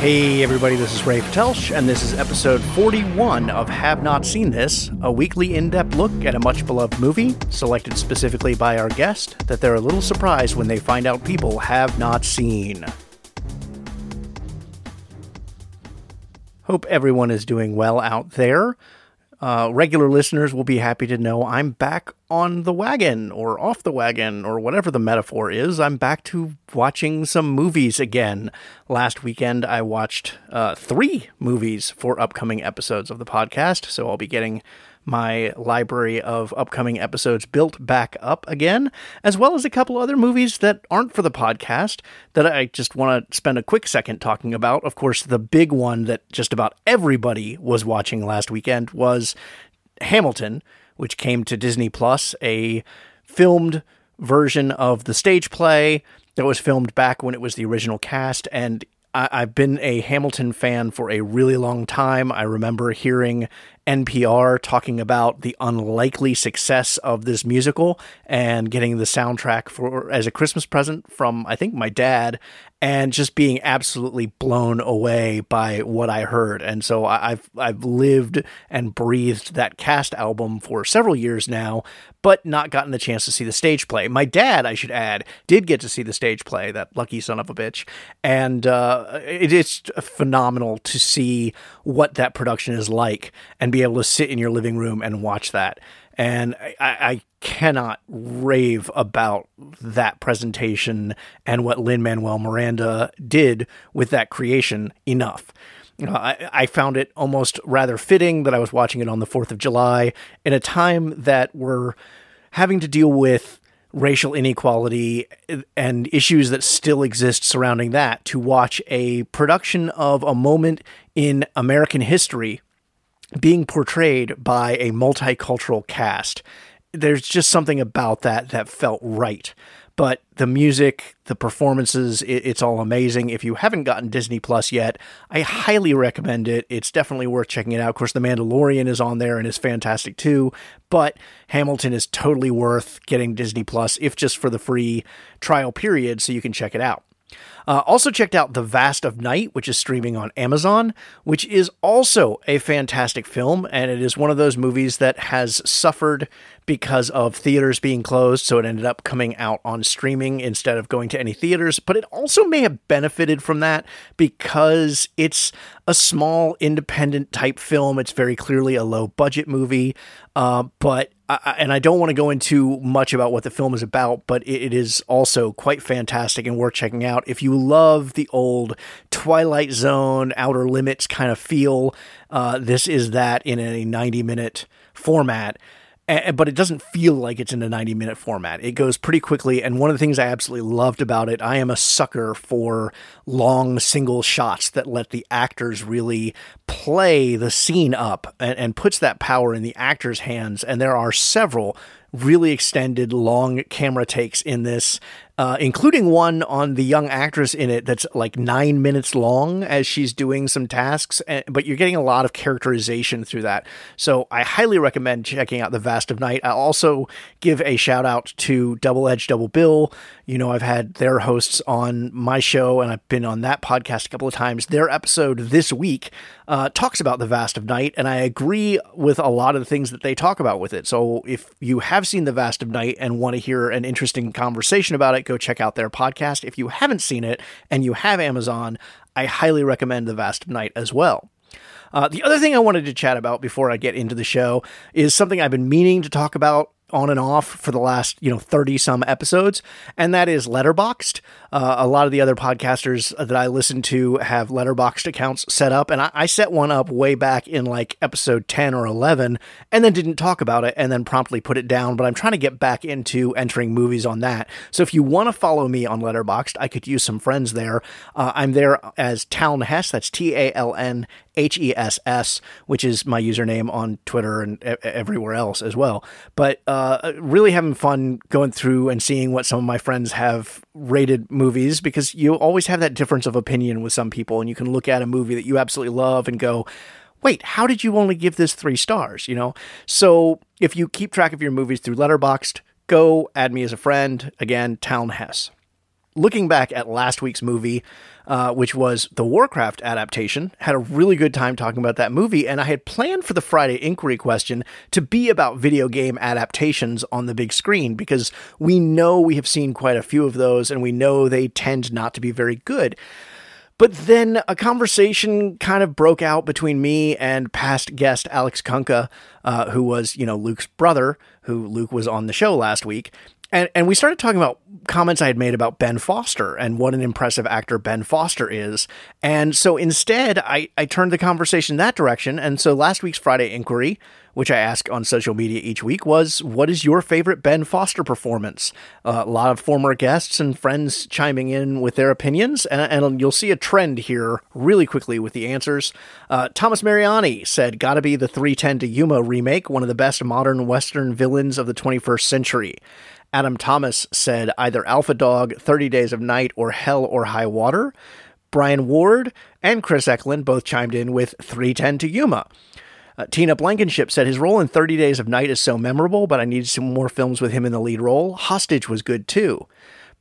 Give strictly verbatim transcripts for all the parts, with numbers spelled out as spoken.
Hey everybody, this is Ray Patelsh, and this is episode forty-one of Have Not Seen This, a weekly in-depth look at a much-beloved movie, selected specifically by our guest, that they're a little surprised when they find out people have not seen. Hope everyone is doing well out there. Uh, regular listeners will be happy to know I'm back on the wagon, or off the wagon, or whatever the metaphor is. I'm back to watching some movies again. Last weekend, I watched uh, three movies for upcoming episodes of the podcast, so I'll be getting my library of upcoming episodes built back up again, as well as a couple other movies that aren't for the podcast that I just want to spend a quick second talking about. Of course, the big one that just about everybody was watching last weekend was Hamilton, which came to Disney Plus, a filmed version of the stage play that was filmed back when it was the original cast, and I've been a Hamilton fan for a really long time. I remember hearing N P R talking about the unlikely success of this musical and getting the soundtrack for as a Christmas present from, I think, my dad, and just being absolutely blown away by what I heard. And so I've I've lived and breathed that cast album for several years now, but not gotten the chance to see the stage play. My dad, I should add, did get to see the stage play, that lucky son of a bitch. And uh, it is phenomenal to see what that production is like and be able to sit in your living room and watch that. And I, I cannot rave about that presentation and what Lin-Manuel Miranda did with that creation enough. Uh, I, I found it almost rather fitting that I was watching it on the fourth of July in a time that we're having to deal with racial inequality and issues that still exist surrounding that, to watch a production of a moment in American history being portrayed by a multicultural cast. There's just something about that that felt right. But the music, the performances, it's all amazing. If you haven't gotten Disney Plus yet, I highly recommend it. It's definitely worth checking it out. Of course, The Mandalorian is on there and is fantastic too. But Hamilton is totally worth getting Disney Plus, if just for the free trial period, so you can check it out. Uh, also checked out The Vast of Night, which is streaming on Amazon, which is also a fantastic film, and it is one of those movies that has suffered because of theaters being closed, so it ended up coming out on streaming instead of going to any theaters, but it also may have benefited from that because it's a small, independent type film. It's very clearly a low-budget movie, uh, but I, and I don't want to go into much about what the film is about, but it is also quite fantastic and worth checking out. If you love the old Twilight Zone, Outer Limits kind of feel, uh, this is that in a ninety-minute format. But it doesn't feel like it's in a ninety-minute format. It goes pretty quickly, and one of the things I absolutely loved about it, I am a sucker for long single shots that let the actors really play the scene up and, and puts that power in the actors' hands, and there are several really extended long camera takes in this, uh, including one on the young actress in it that's like nine minutes long as she's doing some tasks, and, but you're getting a lot of characterization through that. So I highly recommend checking out The Vast of Night. I'll also give a shout out to Double Edge Double Bill. You know, I've had their hosts on my show, and I've been on that podcast a couple of times. Their episode this week uh, talks about The Vast of Night, and I agree with a lot of the things that they talk about with it. So if you have I've seen The Vast of Night and want to hear an interesting conversation about it, go check out their podcast. If you haven't seen it and you have Amazon, I highly recommend The Vast of Night as well. Uh, the other thing I wanted to chat about before I get into the show is something I've been meaning to talk about on and off for the last, you know, thirty some episodes, and that is Letterboxd. Uh, a lot of the other podcasters that I listen to have Letterboxd accounts set up, and I, I set one up way back in like episode ten or eleven and then didn't talk about it and then promptly put it down, but I'm trying to get back into entering movies on that. So if you want to follow me on Letterboxd, I could use some friends there. Uh, I'm there as Talnhess, that's T A L N H E S S, which is my username on Twitter and e- everywhere else as well. But uh, really having fun going through and seeing what some of my friends have rated movies, because you always have that difference of opinion with some people, and you can look at a movie that you absolutely love and go, wait, how did you only give this three stars? You know? So if you keep track of your movies through Letterboxd, go add me as a friend. Again, Talnhess. looking back at last week's movie, uh, which was the Warcraft adaptation, had a really good time talking about that movie. And I had planned for the Friday Inquiry question to be about video game adaptations on the big screen, because we know we have seen quite a few of those and we know they tend not to be very good. But then a conversation kind of broke out between me and past guest Alex Kunkka, uh, who was, you know, Luke's brother, who Luke was on the show last week. And and we started talking about comments I had made about Ben Foster and what an impressive actor Ben Foster is. And so instead, I, I turned the conversation that direction. And so last week's Friday Inquiry, which I ask on social media each week, was, what is your favorite Ben Foster performance? Uh, a lot of former guests and friends chiming in with their opinions. And, and you'll see a trend here really quickly with the answers. Uh, Thomas Mariani said, gotta be the three ten to Yuma remake, one of the best modern Western villains of the twenty-first century. Adam Thomas said either Alpha Dog, thirty Days of Night, or Hell or High Water. Brian Ward and Chris Eklund both chimed in with three ten to Yuma. Uh, Tina Blankenship said his role in thirty Days of Night is so memorable, but I need some more films with him in the lead role. Hostage was good too.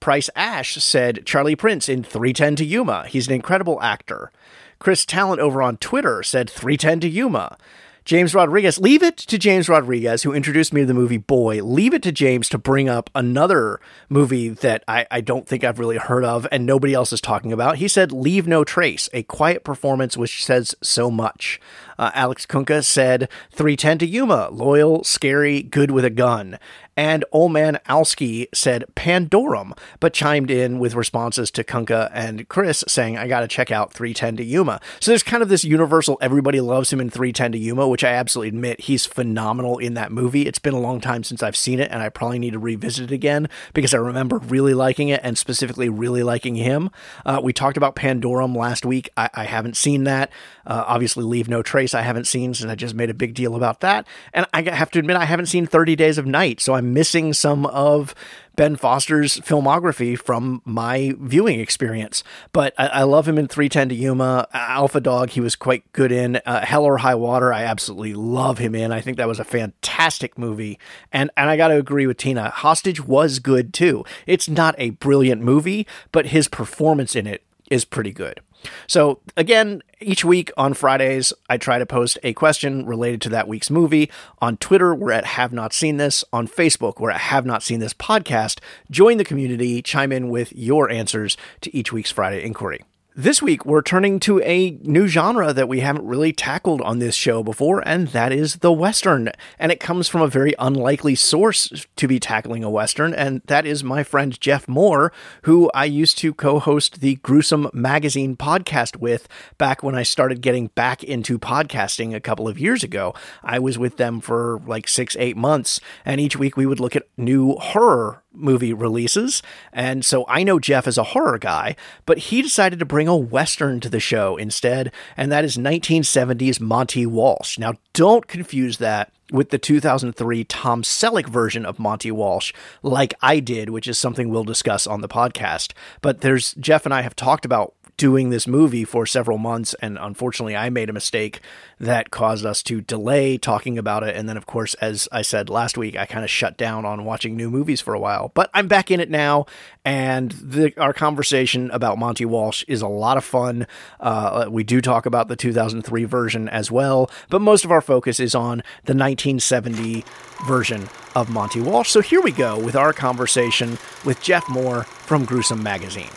Price Ash said Charlie Prince in three ten to Yuma. He's an incredible actor. Chris Talent over on Twitter said three ten to Yuma. James Rodriguez, leave it to James Rodriguez, who introduced me to the movie Boy. Leave it to James to bring up another movie that I, I don't think I've really heard of and nobody else is talking about. He said, Leave No Trace, a quiet performance which says so much. Uh, Alex Kunkka said, three ten to Yuma, loyal, scary, good with a gun. And Old Man Alski said Pandorum, but chimed in with responses to Kunkka and Chris saying, I got to check out three ten to Yuma. So there's kind of this universal, everybody loves him in three ten to Yuma, which I absolutely admit he's phenomenal in that movie. It's been a long time since I've seen it, and I probably need to revisit it again because I remember really liking it and specifically really liking him. Uh, we talked about Pandorum last week. I, I haven't seen that. Uh, obviously, Leave No Trace I haven't seen, since I just made a big deal about that. And I have to admit, I haven't seen thirty Days of Night, so I'm missing some of Ben Foster's filmography from my viewing experience, but I, I love him in three ten to Yuma. Alpha Dog, he was quite good in. uh, Hell or High Water, I absolutely love him in. I think that was a fantastic movie, and and I got to agree with Tina. Hostage was good too. It's not a brilliant movie, but his performance in it is pretty good. So again, each week on Fridays, I try to post a question related to that week's movie. On Twitter, we're at Have Not Seen This. On Facebook, we're at Have Not Seen This Podcast. Join the community, chime in with your answers to each week's Friday Inquiry. This week, we're turning to a new genre that we haven't really tackled on this show before, and that is the Western. And it comes from a very unlikely source to be tackling a Western, and that is my friend Jeff Moore, who I used to co-host the Gruesome Magazine podcast with back when I started getting back into podcasting a couple of years ago. I was with them for like six, eight months, and each week we would look at new horror movie releases. And so I know Jeff is a horror guy, but he decided to bring a Western to the show instead. And that is nineteen seventies Monty Walsh. Now, don't confuse that with the two thousand three Tom Selleck version of Monty Walsh, like I did, which is something we'll discuss on the podcast. But there's Jeff and I have talked about doing this movie for several months, and unfortunately I made a mistake that caused us to delay talking about it, and then of course, as I said last week, I kind of shut down on watching new movies for a while, but I'm back in it now, and the, our conversation about Monty Walsh is a lot of fun. Uh, we do talk about the two thousand three version as well, but most of our focus is on the nineteen seventy version of Monty Walsh, so here we go with our conversation with Jeff Moore from Gruesome Magazine.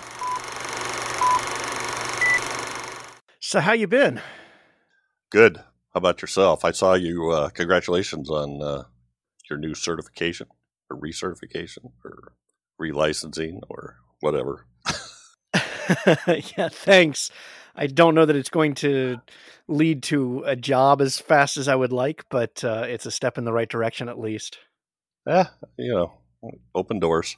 So how you been? Good. How about yourself? I saw you. Uh, congratulations on uh, your new certification or recertification or relicensing or whatever. Yeah, thanks. I don't know that it's going to lead to a job as fast as I would like, but uh, it's a step in the right direction at least. Yeah, you know, open doors.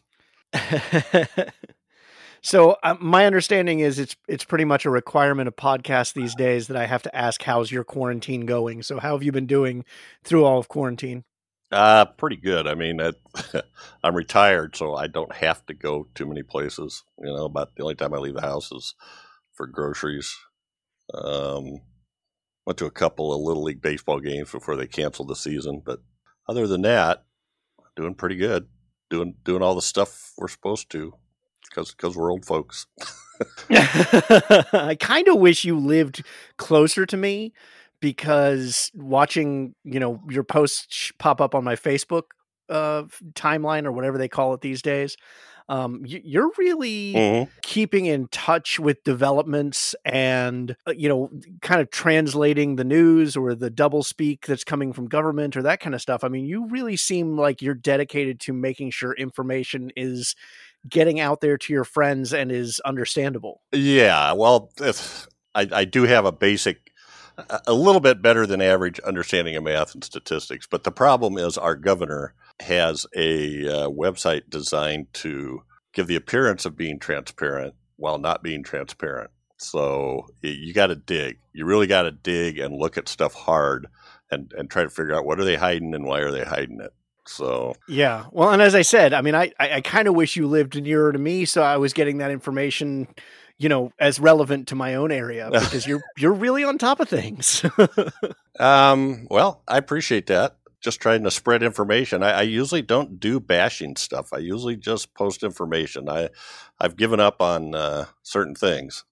So uh, my understanding is it's it's pretty much a requirement of podcasts these days that I have to ask, how's your quarantine going? So how have you been doing through all of quarantine? Uh, pretty good. I mean, I, I'm retired, so I don't have to go too many places. You know, about the only time I leave the house is for groceries. Um, went to a couple of Little League baseball games before they canceled the season. But other than that, doing pretty good. Doing doing all the stuff we're supposed to. because because we're old folks. I kind of wish you lived closer to me, because watching, you know, your posts pop up on my Facebook uh, timeline or whatever they call it these days. Um, you're really mm-hmm. keeping in touch with developments and, you know, kind of translating the news or the doublespeak that's coming from government or that kind of stuff. I mean, you really seem like you're dedicated to making sure information is getting out there to your friends and is understandable. Yeah, well, if I, I do have a basic, a little bit better than average understanding of math and statistics, but the problem is our governor has a uh, website designed to give the appearance of being transparent while not being transparent. So you got to dig. You really got to dig and look at stuff hard and, and try to figure out what are they hiding and why are they hiding it. So, yeah. Well, and as I said, I mean, I, I, I kind of wish you lived nearer to me, so I was getting that information, you know, as relevant to my own area, because you're, you're really on top of things. um, well, I appreciate that. Just trying to spread information. I, I usually don't do bashing stuff. I usually just post information. I, I've given up on uh, certain things.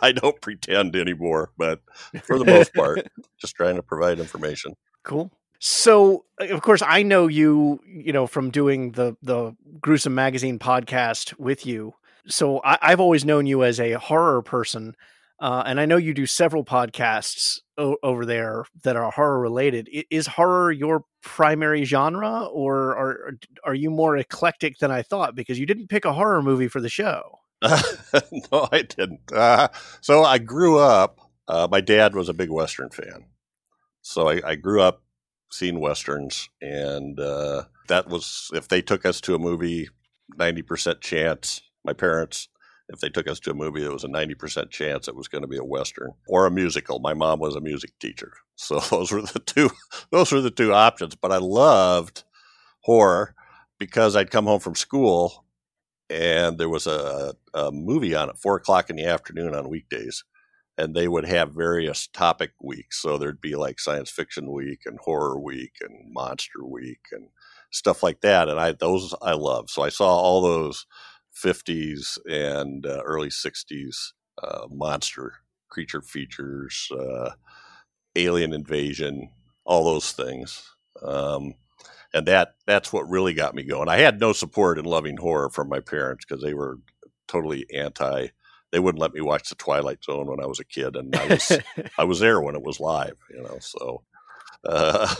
I don't pretend anymore, but for the most part, just trying to provide information. Cool. So, of course, I know you, you know, from doing the, the Gruesome Magazine podcast with you. So I, I've always known you as a horror person. Uh, and I know you do several podcasts o- over there that are horror related. I- is horror your primary genre, or are are you more eclectic than I thought? Because you didn't pick a horror movie for the show. Uh, no, I didn't. Uh, so I grew up, uh, my dad was a big Western fan. So I, I grew up seeing Westerns. And uh, that was, if they took us to a movie, ninety percent chance, my parents, if they took us to a movie, there was a ninety percent chance it was going to be a Western or a musical. My mom was a music teacher. So those were the two, those were the two options. But I loved horror because I'd come home from school and there was a, a movie on at four o'clock in the afternoon on weekdays, and they would have various topic weeks. So there'd be like science fiction week and horror week and monster week and stuff like that. And I, those I loved. So I saw all those fifties and uh, early sixties uh, monster creature features, uh, alien invasion, all those things. Um, and that that's what really got me going. I had no support in loving horror from my parents because they were totally anti. They wouldn't let me watch The Twilight Zone when I was a kid, and I was, I was there when it was live, you know, so... Uh,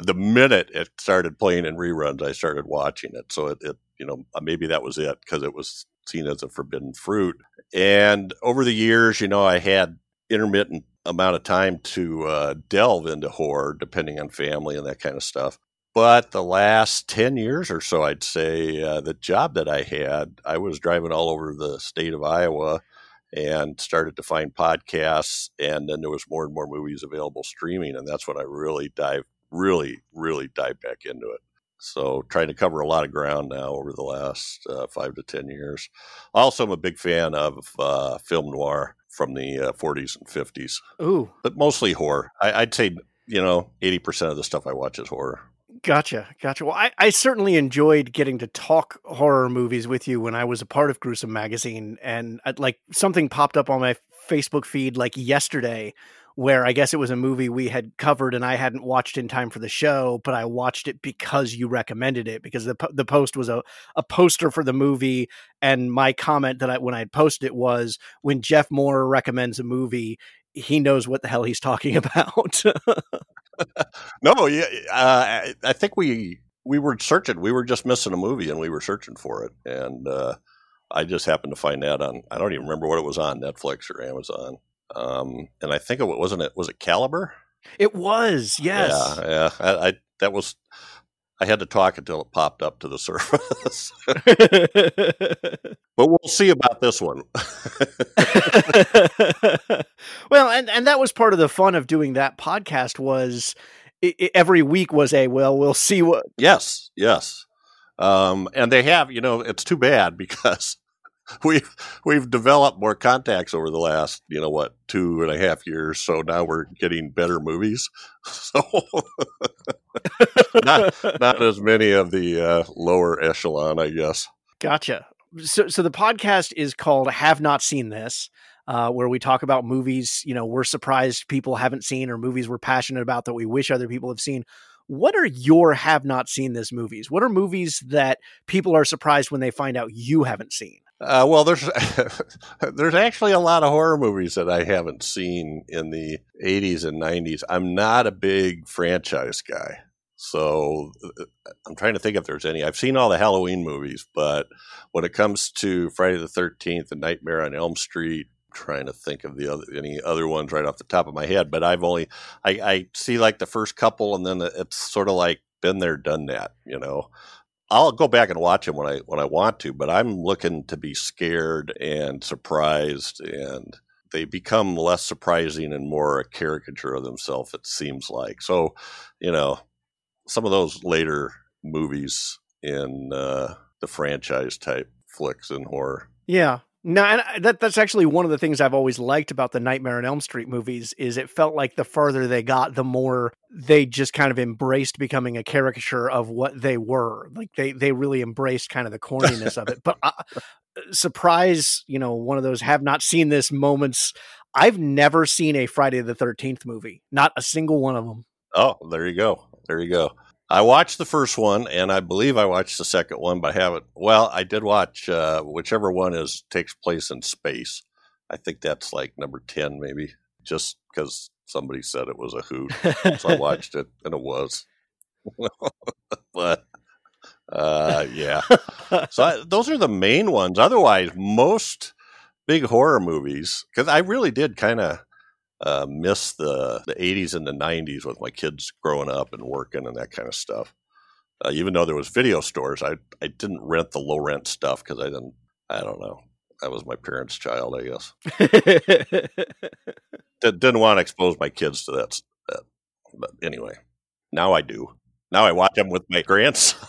the minute it started playing in reruns, I started watching it. So it, it you know, maybe that was it, because it was seen as a forbidden fruit. And over the years, you know, I had intermittent amount of time to uh, delve into horror, depending on family and that kind of stuff. But the last ten years or so, I'd say uh, the job that I had, I was driving all over the state of Iowa and started to find podcasts, and then there was more and more movies available streaming, and that's when I really dive, really, really dive back into it. So trying to cover a lot of ground now over the last uh, five to ten years. Also, I'm a big fan of uh, film noir from the uh, forties and fifties. Ooh, but mostly horror. I, I'd say, you know, eighty percent of the stuff I watch is horror. Gotcha. Gotcha. Well, I, I certainly enjoyed getting to talk horror movies with you when I was a part of Gruesome Magazine. And I'd, like, something popped up on my Facebook feed like yesterday where I guess it was a movie we had covered and I hadn't watched in time for the show, but I watched it because you recommended it, because the the post was a, a poster for the movie. And my comment that I, when I posted it was, when Jeff Moore recommends a movie, he knows what the hell he's talking about. No, yeah, uh, I think we we were searching. We were just missing a movie, and we were searching for it. And uh, I just happened to find that on, I don't even remember what it was on, Netflix or Amazon. Um, and I think it wasn't it was it Caliber? It was, yes. Yeah, yeah. I, I that was. I had to talk until it popped up to the surface. But we'll see about this one. Well, and, and that was part of the fun of doing that podcast was it, it, every week was a, well, we'll see what. Yes, yes. Um, and they have, you know, it's too bad because we've, we've developed more contacts over the last, you know, what, two and a half years. So now we're getting better movies. So not, not as many of the uh, lower echelon, I guess. Gotcha. so, so the podcast is called Have Not Seen This, uh, where we talk about movies, you know, we're surprised people haven't seen, or movies we're passionate about that we wish other people have seen. What are your Have Not Seen This movies? What are movies that people are surprised when they find out you haven't seen? Uh, well, there's there's actually a lot of horror movies that I haven't seen in the eighties and nineties. I'm not a big franchise guy, so I'm trying to think if there's any. I've seen all the Halloween movies, but when it comes to Friday the thirteenth and Nightmare on Elm Street, I'm trying to think of the other any other ones right off the top of my head. But I've only I, I see like the first couple, and then it's sort of like been there, done that, you know. I'll go back and watch them when I when I want to, but I'm looking to be scared and surprised, and they become less surprising and more a caricature of themselves, it seems like. So, you know, some of those later movies in uh, the franchise type flicks and horror. Yeah. No, and that that's actually one of the things I've always liked about the Nightmare on Elm Street movies is it felt like the farther they got, the more they just kind of embraced becoming a caricature of what they were. Like they they really embraced kind of the corniness of it. But uh, surprise, you know, one of those have not seen this moments. I've never seen a Friday the thirteenth movie, not a single one of them. Oh, there you go. There you go. I watched the first one, and I believe I watched the second one, but I haven't. Well, I did watch uh, whichever one is takes place in space. I think that's like number ten, maybe, just because somebody said it was a hoot. So I watched it, and it was. But, uh, yeah. So I, those are the main ones. Otherwise, most big horror movies, because I really did kind of Uh, miss the, the eighties and the nineties with my kids growing up and working and that kind of stuff. Uh, even though there was video stores, I I didn't rent the low rent stuff because I didn't, I don't know. I was my parents' child, I guess. Did, didn't want to expose my kids to that, that. But anyway, now I do. Now I watch them with my grandson.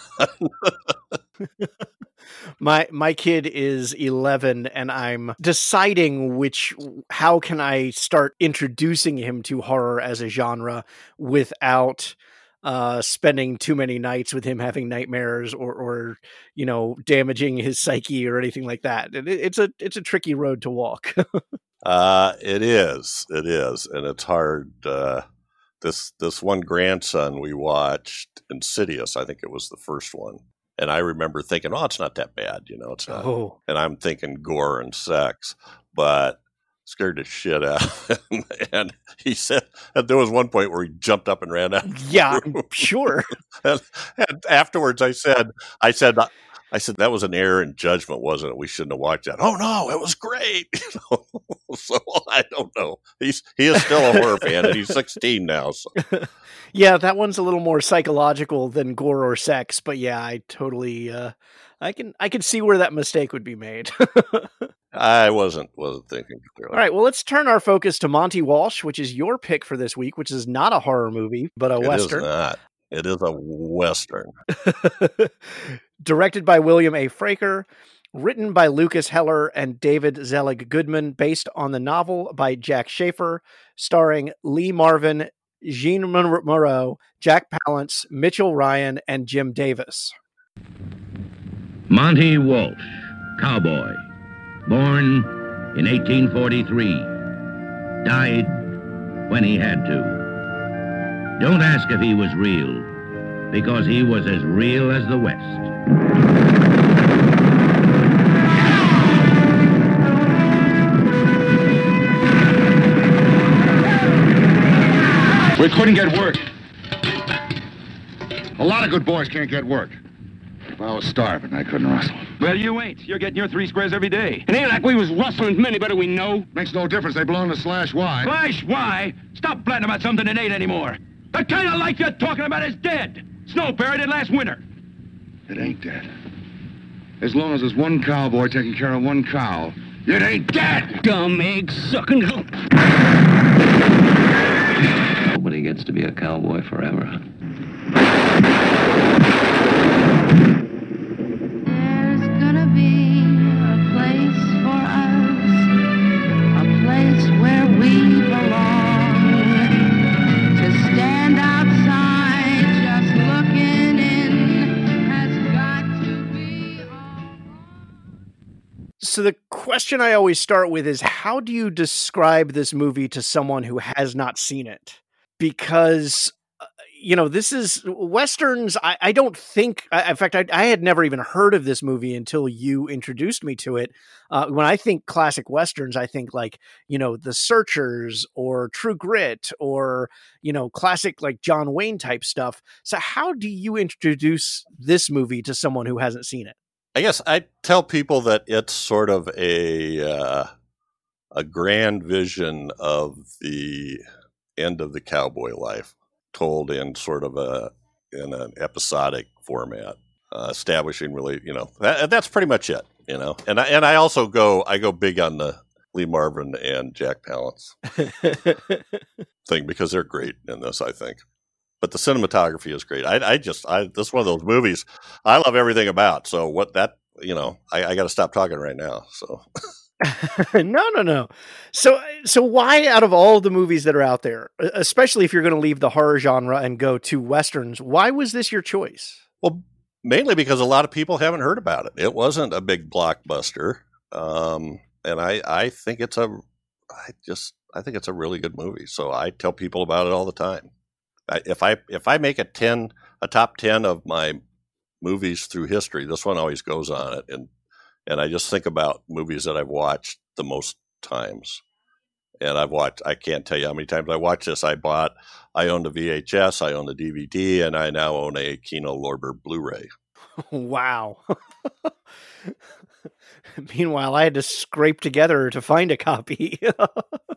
My my kid is eleven, and I'm deciding which how can I start introducing him to horror as a genre without uh, spending too many nights with him having nightmares or, or you know, damaging his psyche or anything like that. It, it's a it's a tricky road to walk. uh, it is, it is, and it's hard. Uh, this this one grandson we watched Insidious. I think it was the first one. And I remember thinking, oh, it's not that bad. You know, it's not. Oh. And I'm thinking gore and sex, but scared the shit out of him. And he said, and there was one point where he jumped up and ran out. Yeah, I'm sure. and, and afterwards I said, I said, I said, that was an error in judgment, wasn't it? We shouldn't have watched that. Oh, no, it was great. You know? So I don't know. He's He is still a horror fan, and he's sixteen now. So. Yeah, that one's a little more psychological than gore or sex. But yeah, I totally uh, I can I can see where that mistake would be made. I wasn't wasn't thinking clearly. All right, well, let's turn our focus to Monty Walsh, which is your pick for this week, which is not a horror movie, but a it Western. It is not. It is a Western. Directed by William A. Fraker, written by Lucas Heller and David Zelig Goodman, based on the novel by Jack Schaefer, starring Lee Marvin, Jean Moreau, Jack Palance, Mitchell Ryan, and Jim Davis. Monty Walsh, cowboy, born in eighteen forty-three, died when he had to. Don't ask if he was real, because he was as real as the West. We couldn't get work. A lot of good boys can't get work. I was starving, I couldn't rustle. Well, you ain't. You're getting your three squares every day. It ain't like we was rustling men, better we know. Makes no difference. They belong to Slash Y. Slash Y? Stop blatting about something that ain't anymore. The kind of life you're talking about is dead. Snow buried it last winter. It ain't dead. As long as there's one cowboy taking care of one cow, it ain't dead! Dumb egg sucking. Nobody gets to be a cowboy forever. There's gonna be a place for us, a place where we belong. So the question I always start with is, how do you describe this movie to someone who has not seen it? Because, you know, this is Westerns. I, I don't think, I, in fact, I, I had never even heard of this movie until you introduced me to it. Uh, when I think classic Westerns, I think like, you know, The Searchers or True Grit or, you know, classic like John Wayne type stuff. So how do you introduce this movie to someone who hasn't seen it? I guess I tell people that it's sort of a, uh, a grand vision of the end of the cowboy life, told in sort of a in an episodic format, uh, establishing really, you know, that, that's pretty much it, you know. And I, and I also go I go big on the Lee Marvin and Jack Palance thing because they're great in this, I think. But the cinematography is great. I, I just I this is one of those movies I love everything about. So what that you know I, I got to stop talking right now. So. no, no, no. So, so why out of all the movies that are out there, especially if you're going to leave the horror genre and go to Westerns, why was this your choice? Well, mainly because a lot of people haven't heard about it. It wasn't a big blockbuster. Um, and I, I think it's a, I just, I think it's a really good movie. So I tell people about it all the time. I, if I, if I make a ten, a top ten of my movies through history, this one always goes on it. And And I just think about movies that I've watched the most times. And I've watched, I can't tell you how many times I watched this. I bought, I owned a V H S, I owned a D V D, and I now own a Kino Lorber Blu-ray. Wow. Meanwhile, I had to scrape together to find a copy.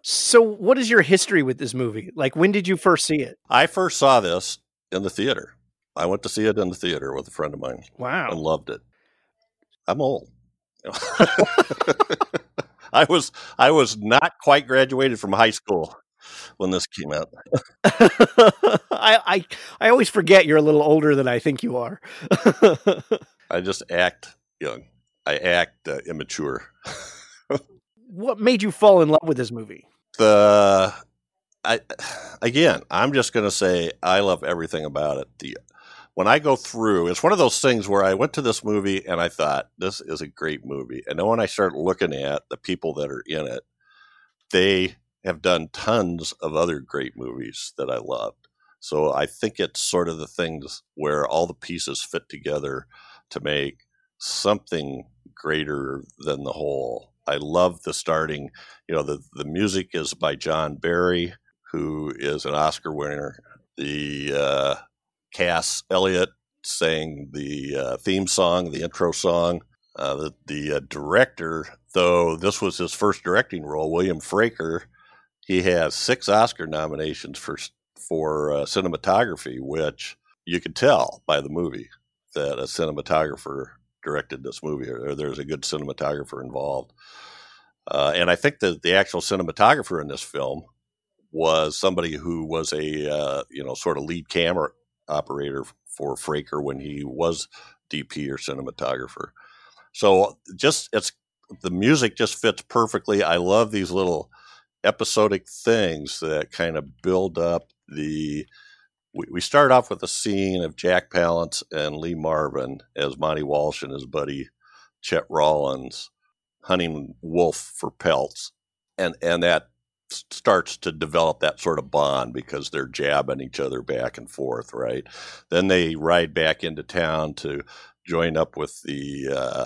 So what is your history with this movie? Like, when did you first see it? I first saw this in the theater. I went to see it in the theater with a friend of mine. Wow. And loved it. I'm old. I was I was not quite graduated from high school when this came out. I, I I always forget you're a little older than I think you are. I just act young. I act uh, immature. What made you fall in love with this movie? The I again, I'm just going to say I love everything about it. The When I go through, it's one of those things where I went to this movie and I thought, this is a great movie. And then when I start looking at the people that are in it, they have done tons of other great movies that I loved. So I think it's sort of the things where all the pieces fit together to make something greater than the whole. I love the starting, you know, the, the music is by John Barry, who is an Oscar winner. The, uh, Cass Elliot sang the uh, theme song, the intro song. Uh, the the uh, director, though this was his first directing role, William Fraker, he has six Oscar nominations for for uh, cinematography, which you could tell by the movie that a cinematographer directed this movie, or there's a good cinematographer involved. Uh, and I think that the actual cinematographer in this film was somebody who was a uh, you know sort of lead camera operator for Fraker when he was D P or cinematographer. So just it's the music just fits perfectly. I love these little episodic things that kind of build up the. We, we start off with a scene of Jack Palance and Lee Marvin as Monty Walsh and his buddy Chet Rollins hunting wolf for pelts, and and that starts to develop that sort of bond because they're jabbing each other back and forth, right? Then they ride back into town to join up with the uh,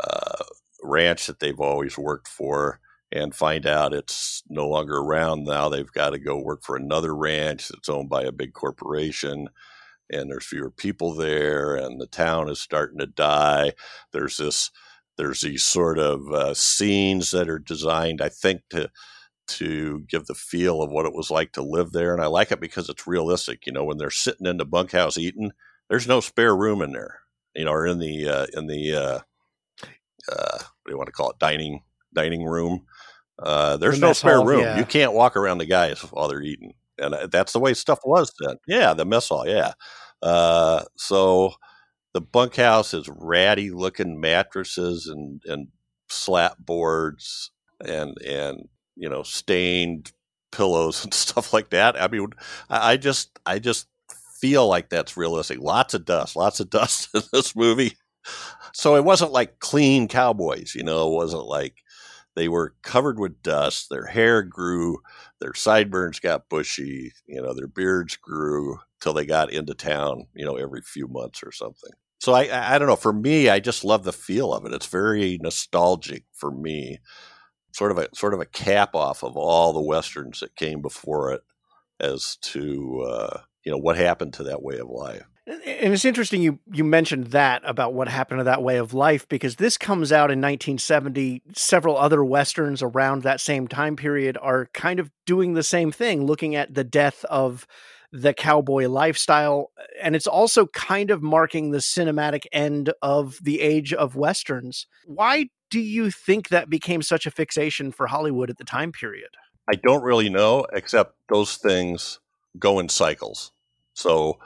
uh, ranch that they've always worked for and find out it's no longer around now. They've got to go work for another ranch that's owned by a big corporation, and there's fewer people there, and the town is starting to die. There's this, there's these sort of uh, scenes that are designed, I think, to to give the feel of what it was like to live there. And I like it because it's realistic. You know, when they're sitting in the bunkhouse eating, there's no spare room in there, you know, or in the, uh, in the, uh, uh, what do you want to call it? Dining, dining room. Uh, there's no spare room. Yeah. You can't walk around the guys while they're eating. And uh, that's the way stuff was then. Yeah. The mess hall. Yeah. Uh, so the bunkhouse is ratty looking mattresses and, and slat boards and, and, you know, stained pillows and stuff like that. I mean, I just, I just feel like that's realistic. Lots of dust, lots of dust in this movie. So it wasn't like clean cowboys, you know, it wasn't like they were covered with dust. Their hair grew, their sideburns got bushy, you know, their beards grew till they got into town, you know, every few months or something. So I, I don't know. For me, I just love the feel of it. It's very nostalgic for me. Sort of a sort of a cap off of all the westerns that came before it, as to uh, you know what happened to that way of life. And it's interesting you you mentioned that about what happened to that way of life, because this comes out in nineteen seventy. Several other westerns around that same time period are kind of doing the same thing, looking at the death of the cowboy lifestyle. And it's also kind of marking the cinematic end of the age of westerns. Why do you think that became such a fixation for Hollywood at the time period? I don't really know, except those things go in cycles. So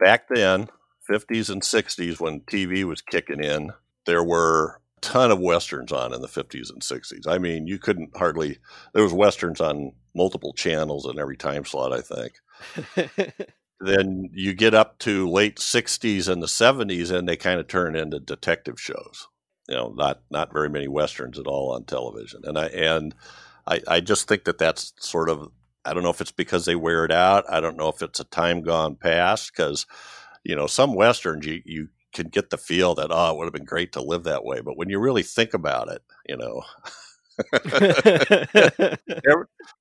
back then, fifties and sixties, when T V was kicking in, there were a ton of westerns on in the fifties and sixties. I mean, you couldn't hardly, there was westerns on multiple channels in every time slot, I think. Then you get up to late sixties and the seventies, and they kind of turn into detective shows. You know, not, not very many westerns at all on television. And I and I, I just think that that's sort of, I don't know if it's because they wear it out. I don't know if it's a time gone past, because, you know, some westerns you, you can get the feel that, oh, it would have been great to live that way. But when you really think about it, you know, it,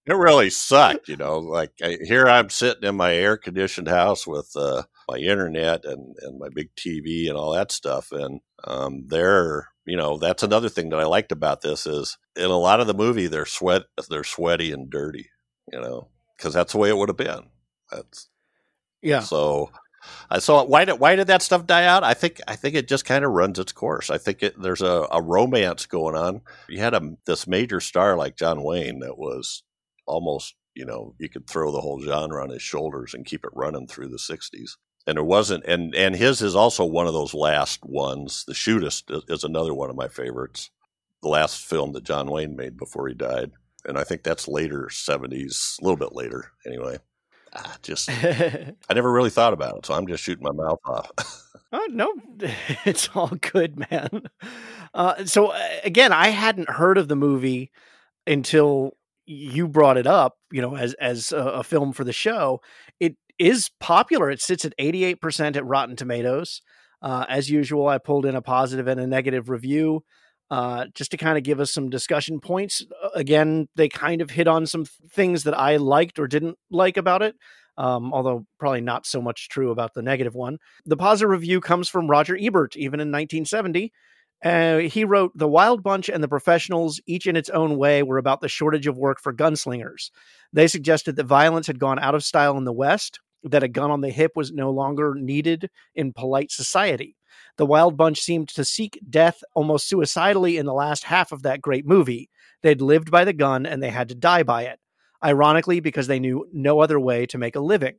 it really sucked, you know, like I, here I'm sitting in my air conditioned house with uh, my internet and, and my big T V and all that stuff. And um, they're, you know, that's another thing that I liked about this is in a lot of the movie, they're sweat, they're sweaty and dirty, you know, because that's the way it would have been. That's yeah. So I saw why did why did that stuff die out? I think I think it just kind of runs its course. I think it, there's a, a romance going on. You had a this major star like John Wayne that was almost, you know, you could throw the whole genre on his shoulders and keep it running through the sixties. And there wasn't, and, and his is also one of those last ones. The Shootist is, is another one of my favorites. The last film that John Wayne made before he died. And I think that's later seventies, a little bit later anyway. I just, I never really thought about it. So I'm just shooting my mouth off. Oh, no, it's all good, man. Uh, so uh, again, I hadn't heard of the movie until you brought it up, you know, as, as a, a film for the show. It, is popular. It sits at eighty-eight percent at Rotten Tomatoes. Uh, as usual, I pulled in a positive and a negative review uh, just to kind of give us some discussion points. Again, they kind of hit on some things that I liked or didn't like about it, um, although probably not so much true about the negative one. The positive review comes from Roger Ebert, even in nineteen seventy. Uh, he wrote, "The Wild Bunch and The Professionals, each in its own way, were about the shortage of work for gunslingers. They suggested that violence had gone out of style in the West, that a gun on the hip was no longer needed in polite society. The Wild Bunch seemed to seek death almost suicidally in the last half of that great movie. They'd lived by the gun and they had to die by it, ironically because they knew no other way to make a living.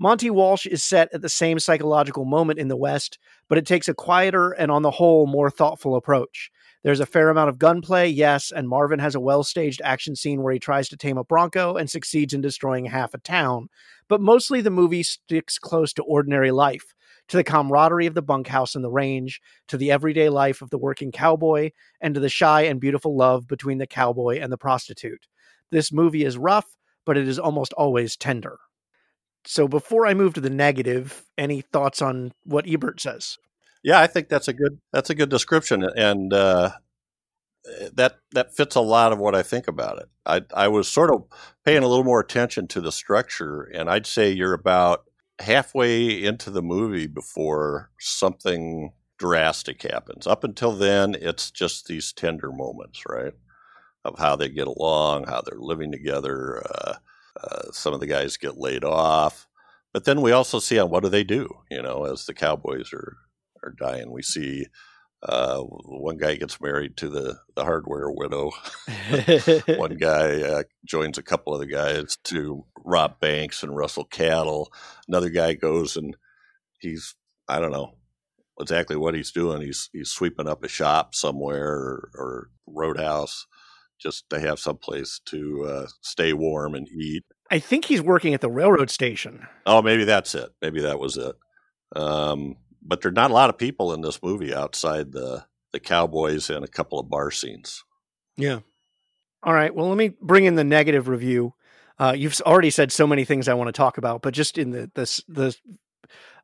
Monty Walsh is set at the same psychological moment in the West, but it takes a quieter and, on the whole, more thoughtful approach. There's a fair amount of gunplay, yes, and Marvin has a well-staged action scene where he tries to tame a bronco and succeeds in destroying half a town. But mostly the movie sticks close to ordinary life, to the camaraderie of the bunkhouse and the range, to the everyday life of the working cowboy, and to the shy and beautiful love between the cowboy and the prostitute. This movie is rough, but it is almost always tender." So before I move to the negative, any thoughts on what Ebert says? Yeah, I think that's a good that's a good description, and uh, that that fits a lot of what I think about it. I I was sort of paying a little more attention to the structure, and I'd say you're about halfway into the movie before something drastic happens. Up until then, it's just these tender moments, right, of how they get along, how they're living together. Uh, Uh, some of the guys get laid off, but then we also see on what do they do, you know, as the cowboys are, are dying. We see uh, one guy gets married to the, the hardware widow. One guy uh, joins a couple of the guys to rob banks and rustle cattle. Another guy goes and he's, I don't know exactly what he's doing. He's, he's sweeping up a shop somewhere or, or roadhouse. Just to have someplace to uh, stay warm and eat. I think he's working at the railroad station. Oh, maybe that's it. Maybe that was it. Um, but there are not a lot of people in this movie outside the, the cowboys and a couple of bar scenes. Yeah. All right. Well, let me bring in the negative review. Uh, you've already said so many things I want to talk about, but just in the the, the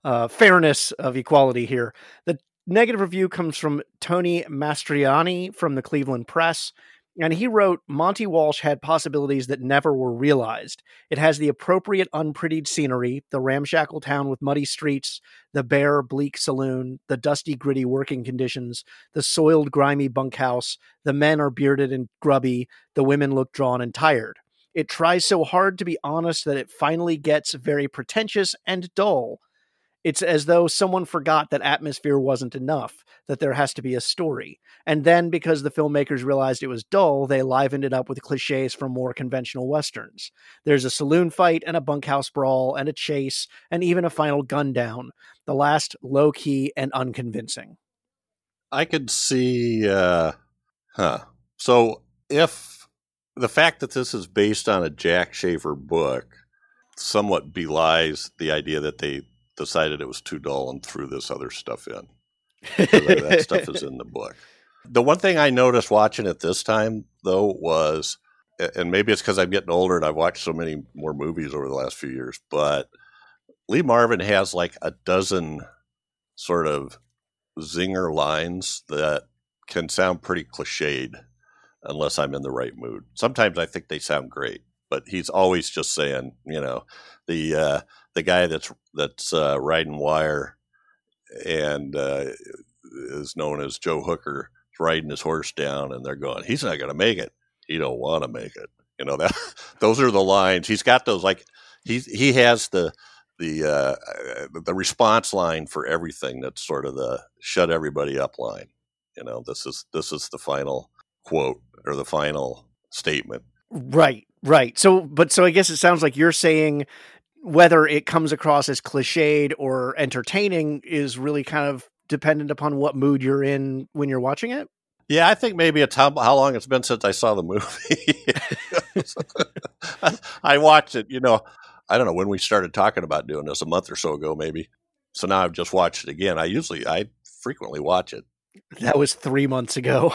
uh, fairness of equality here, the negative review comes from Tony Mastriani from the Cleveland Press. And he wrote, Monty Walsh had possibilities that never were realized. It has the appropriate unprettied scenery, the ramshackle town with muddy streets, the bare, bleak saloon, the dusty, gritty working conditions, the soiled, grimy bunkhouse. The men are bearded and grubby. The women look drawn and tired. It tries so hard to be honest that it finally gets very pretentious and dull. It's as though someone forgot that atmosphere wasn't enough, that there has to be a story. And then, because the filmmakers realized it was dull, they livened it up with cliches from more conventional Westerns. There's a saloon fight and a bunkhouse brawl and a chase and even a final gun down. The last low-key and unconvincing. I could see, uh, huh. So if the fact that this is based on a Jack Schaefer book somewhat belies the idea that they decided it was too dull and threw this other stuff in. That stuff is in the book. The one thing I noticed watching it this time, though, was, and maybe it's because I'm getting older and I've watched so many more movies over the last few years, but Lee Marvin has like a dozen sort of zinger lines that can sound pretty cliched unless I'm in the right mood. Sometimes I think they sound great, but he's always just saying, you know, the, uh, the guy that's that's uh, riding wire and uh, is known as Joe Hooker is riding his horse down, and they're going, he's not going to make it. He don't want to make it. You know, that those are the lines. He's got those, like, he he has the the uh, the response line for everything. That's sort of the shut everybody up line. You know, this is this is the final quote or the final statement. Right, right. So, but so I guess it sounds like you're saying, whether it comes across as cliched or entertaining is really kind of dependent upon what mood you're in when you're watching it. Yeah. I think maybe it's how, how long it's been since I saw the movie. I watched it, you know, I don't know when we started talking about doing this, a month or so ago, maybe. So now I've just watched it again. I usually, I frequently watch it. That was three months ago.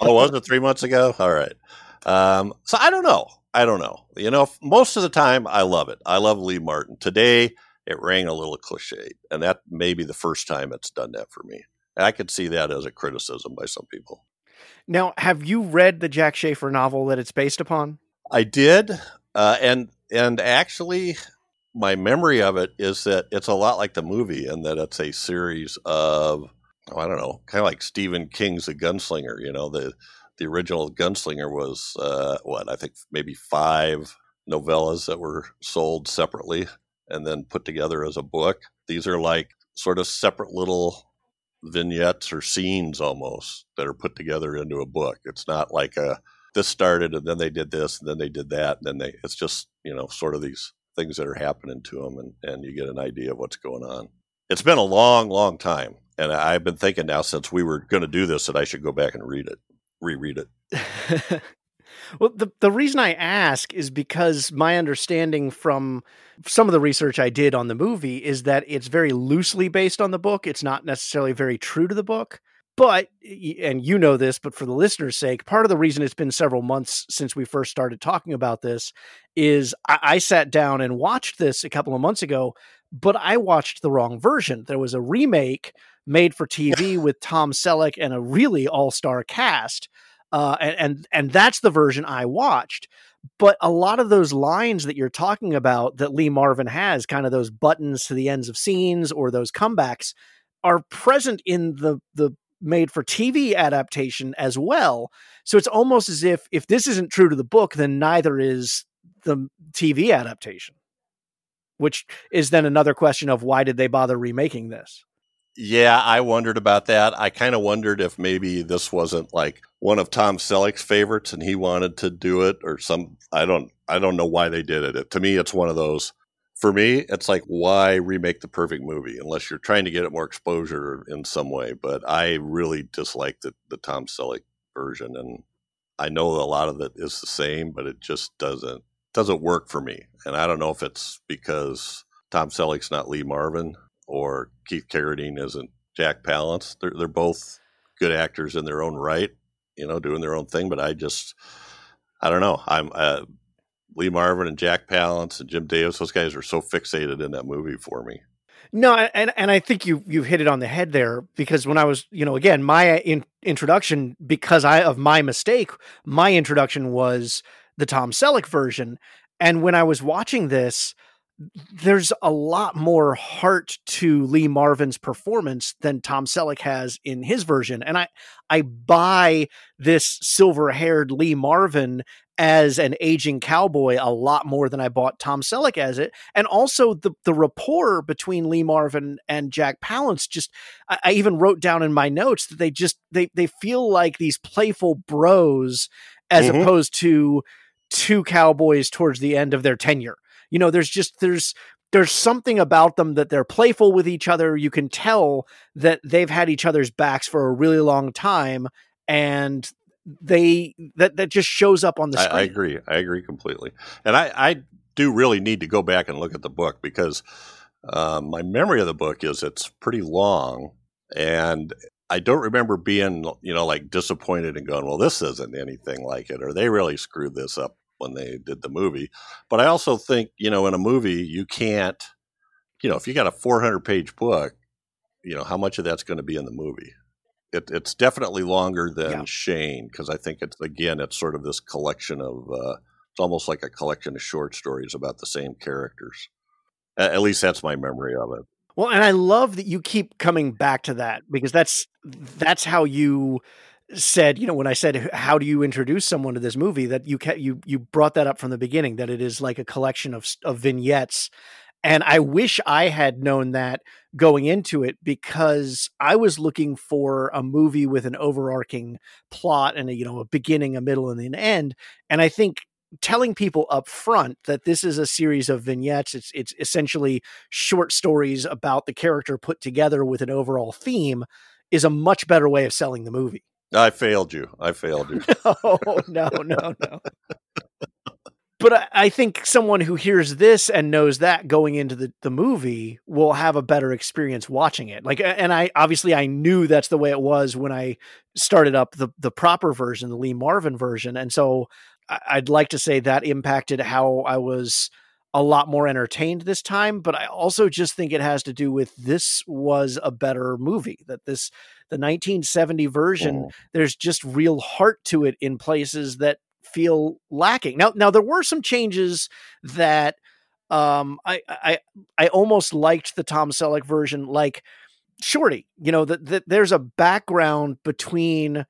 Oh, was it three months ago? All right. Um, so I don't know. I don't know. You know, most of the time, I love it. I love Lee Marvin. Today, it rang a little cliched, and that may be the first time it's done that for me. And I could see that as a criticism by some people. Now, have you read the Jack Schaefer novel that it's based upon? I did, uh, and and actually, my memory of it is that it's a lot like the movie, and that it's a series of, oh, I don't know, kind of like Stephen King's The Gunslinger, you know, the... The original Gunslinger was, uh, what, I think maybe five novellas that were sold separately and then put together as a book. These are like sort of separate little vignettes or scenes almost that are put together into a book. It's not like a, this started and then they did this and then they did that. And then they, it's just, you know, sort of these things that are happening to them, and, and you get an idea of what's going on. It's been a long, long time. And I've been thinking now since we were going to do this that I should go back and read it. reread it. Well, the, the reason I ask is because my understanding from some of the research I did on the movie is that it's very loosely based on the book. It's not necessarily very true to the book, but, and you know this, but for the listener's sake, part of the reason it's been several months since we first started talking about this is I, I sat down and watched this a couple of months ago, but I watched the wrong version. There was a remake made for T V with Tom Selleck and a really all-star cast. Uh, and, and, and that's the version I watched. But a lot of those lines that you're talking about that Lee Marvin has, kind of those buttons to the ends of scenes or those comebacks, are present in the, the made for T V adaptation as well. So it's almost as if, if this isn't true to the book, then neither is the T V adaptation, which is then another question of why did they bother remaking this? Yeah, I wondered about that. I kind of wondered if maybe this wasn't like one of Tom Selleck's favorites and he wanted to do it or some, I don't, I don't know why they did it. it. To me, it's one of those, for me, it's like, why remake the perfect movie unless you're trying to get it more exposure in some way. But I really disliked the, the Tom Selleck version. And I know a lot of it is the same, but it just doesn't, doesn't work for me. And I don't know if it's because Tom Selleck's not Lee Marvin or Keith Carradine isn't Jack Palance. They're, they're both good actors in their own right, you know, doing their own thing. But I just, I don't know. I'm uh, Lee Marvin and Jack Palance and Jim Davis. Those guys are so fixated in that movie for me. No, and and I think you you've hit it on the head there, because when I was, you know, again, my in, introduction, because I of my mistake, my introduction was the Tom Selleck version. And when I was watching this, there's a lot more heart to Lee Marvin's performance than Tom Selleck has in his version. And I, I buy this silver-haired Lee Marvin as an aging cowboy a lot more than I bought Tom Selleck as it. And also the, the rapport between Lee Marvin and Jack Palance, just, I, I even wrote down in my notes that they just, they, they feel like these playful bros as mm-hmm. opposed to two cowboys towards the end of their tenure. You know, there's just, there's, there's something about them that they're playful with each other. You can tell that they've had each other's backs for a really long time, and they, that, that just shows up on the screen. I, I agree. I agree completely. And I, I do really need to go back and look at the book, because uh, my memory of the book is it's pretty long, and I don't remember being, you know, like disappointed and going, well, this isn't anything like it, or they really screwed this up when they did the movie. But I also think, you know, in a movie, you can't, you know, if you got a four hundred page book, you know, how much of that's going to be in the movie? It, it's definitely longer than yeah. Shane, because I think it's, again, it's sort of this collection of, uh, it's almost like a collection of short stories about the same characters. At, at least that's my memory of it. Well, and I love that you keep coming back to that, because that's that's how you said, you know, when I said, how do you introduce someone to this movie, that you ca- you you brought that up from the beginning, that it is like a collection of of vignettes. And I wish I had known that going into it, because I was looking for a movie with an overarching plot and a, you know, a beginning, a middle, and an end. And I think telling people up front that this is a series of vignettes, it's it's essentially short stories about the character put together with an overall theme, is a much better way of selling the movie. I failed you. I failed you. no, no, no, no. But I, I think someone who hears this and knows that going into the, the movie will have a better experience watching it. Like, and I, obviously I knew that's the way it was when I started up the, the proper version, the Lee Marvin version. And so I, I'd like to say that impacted how I was a lot more entertained this time, but I also just think it has to do with, this was a better movie, that this, the nineteen seventy version, oh. there's just real heart to it in places that feel lacking. Now, now there were some changes that um, I, I, I almost liked the Tom Selleck version, like Shorty, you know, that the, there's a background between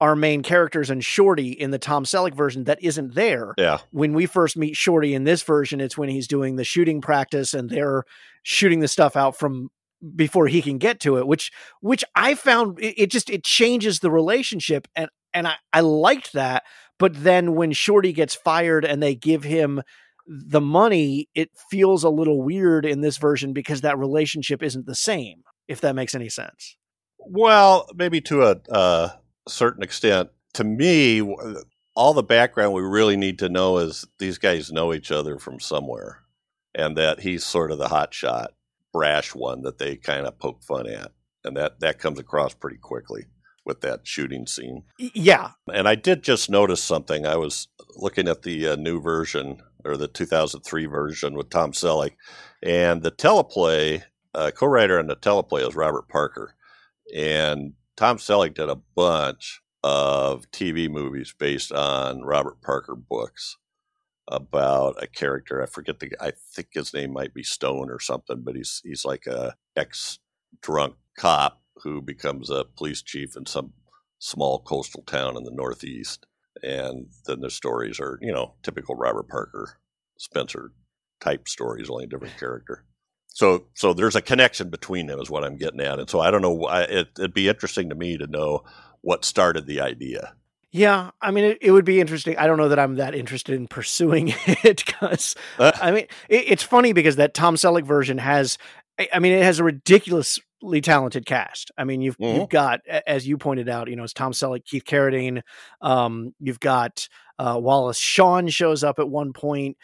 our main characters and Shorty in the Tom Selleck version that isn't there. Yeah. When we first meet Shorty in this version, it's when he's doing the shooting practice and they're shooting the stuff out from before he can get to it, which, which I found it, it just, it changes the relationship. And, and I, I liked that. But then when Shorty gets fired and they give him the money, it feels a little weird in this version because that relationship isn't the same, if that makes any sense. Well, maybe to a, uh, certain extent. To me, all the background we really need to know is these guys know each other from somewhere, and that he's sort of the hotshot, brash one that they kind of poke fun at, and that that comes across pretty quickly with that shooting scene. Yeah. And I did just notice something. I was looking at the uh, new version, or the two thousand three version with Tom Selleck, and the teleplay uh, co-writer on the teleplay is Robert Parker, and Tom Selleck did a bunch of T V movies based on Robert Parker books about a character. I forget the, I think his name might be Stone or something, but he's, he's like a ex drunk cop who becomes a police chief in some small coastal town in the Northeast. And then the stories are, you know, typical Robert Parker, Spencer type stories, only a different character. So, so there's a connection between them is what I'm getting at. And so I don't know why it, it'd be interesting to me to know what started the idea. Yeah. I mean, it, it would be interesting. I don't know that I'm that interested in pursuing it, because uh. I mean, it, it's funny because that Tom Selleck version has, I, I mean, it has a ridiculously talented cast. I mean, you've, mm-hmm. you've got, as you pointed out, you know, it's Tom Selleck, Keith Carradine. Um, you've got uh, Wallace Shawn shows up at one point.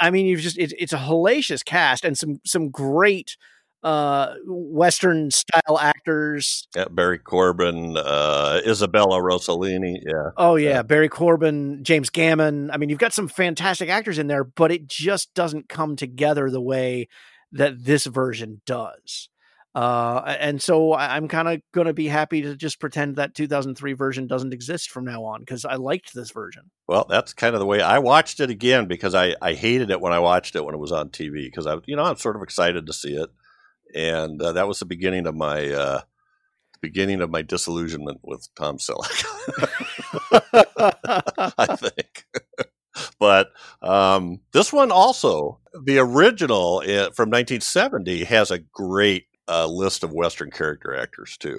I mean, you've just, it's, it's a hellacious cast and some, some great uh, Western style actors. Yeah, Barry Corbin, uh, Isabella Rossellini. Yeah. Oh yeah, yeah. Barry Corbin, James Gammon. I mean, you've got some fantastic actors in there, but it just doesn't come together the way that this version does. Uh, and so I'm kind of going to be happy to just pretend that two thousand three version doesn't exist from now on, because I liked this version. Well, that's kind of the way I watched it again, because I, I hated it when I watched it when it was on T V, because I, you know, I'm sort of excited to see it. And uh, that was the beginning of my uh, beginning of my disillusionment with Tom Selleck, I think. But um, this one also, the original uh, from nineteen seventy has a great a list of Western character actors too,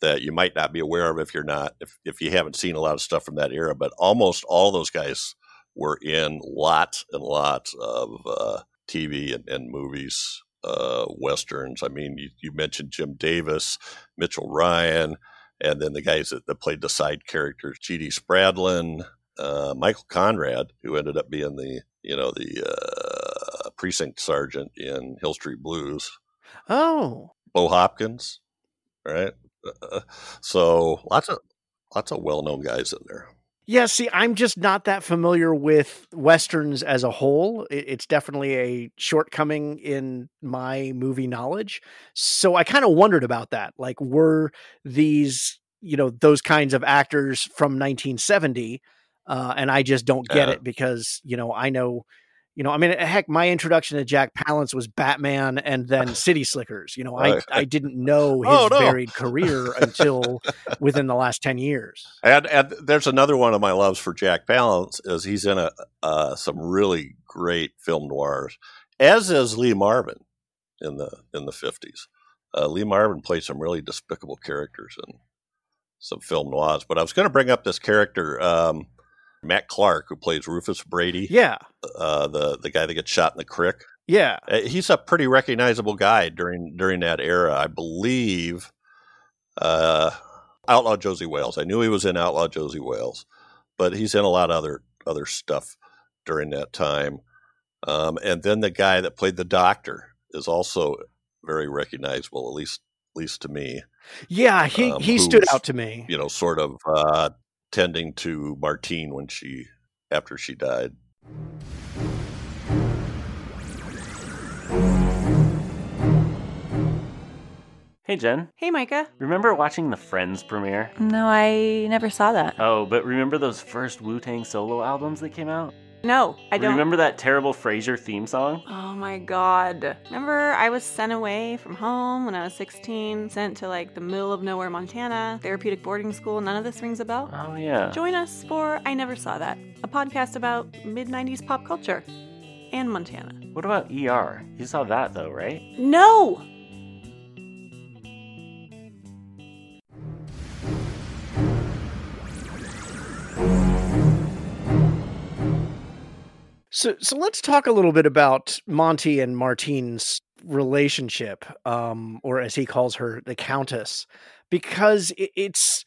that you might not be aware of if you're not, if, if you haven't seen a lot of stuff from that era, but almost all those guys were in lots and lots of uh, T V and, and movies, uh, Westerns. I mean, you, you mentioned Jim Davis, Mitchell Ryan, and then the guys that, that played the side characters, G D Spradlin, uh, Michael Conrad, who ended up being the, you know, the uh, precinct sergeant in Hill Street Blues. Oh, Bo Hopkins, right? Uh, so lots of lots of well-known guys in there. Yeah, see, I'm just not that familiar with Westerns as a whole. It's definitely a shortcoming in my movie knowledge. So I kind of wondered about that. Like, were these, you know, those kinds of actors from nineteen seventy? Uh, and I just don't get uh, it because, you know, I know... You know, I mean, heck, my introduction to Jack Palance was Batman and then City Slickers. You know, I, I didn't know his oh, no. varied career until within the last ten years. And, and there's another one of my loves for Jack Palance is he's in a uh, some really great film noirs, as is Lee Marvin in the in the fifties. Uh, Lee Marvin played some really despicable characters in some film noirs. But I was going to bring up this character. Um, Matt Clark, who plays Rufus Brady. Yeah. Uh, the, the guy that gets shot in the creek. Yeah. He's a pretty recognizable guy during, during that era. I believe uh, Outlaw Josie Wales. I knew he was in Outlaw Josie Wales, but he's in a lot of other, other stuff during that time. Um, and then the guy that played the doctor is also very recognizable, at least, at least to me. Yeah. He, um, he stood out to me, you know, sort of, uh, tending to Martine when she, after she died. Hey, Jen. Hey, Micah. Remember watching the Friends premiere? No, I never saw that. Oh, but remember those first Wu-Tang solo albums that came out? No, I don't. Remember that terrible Frasier theme song? Oh my God. Remember I was sent away from home when I was sixteen, sent to like the middle of nowhere, Montana, therapeutic boarding school. None of this rings a bell? Oh yeah. Join us for I Never Saw That, a podcast about mid-nineties pop culture and Montana. What about E R? You saw that though, right? No! So, so let's talk a little bit about Monty and Martine's relationship, um, or as he calls her, the Countess, because it, it's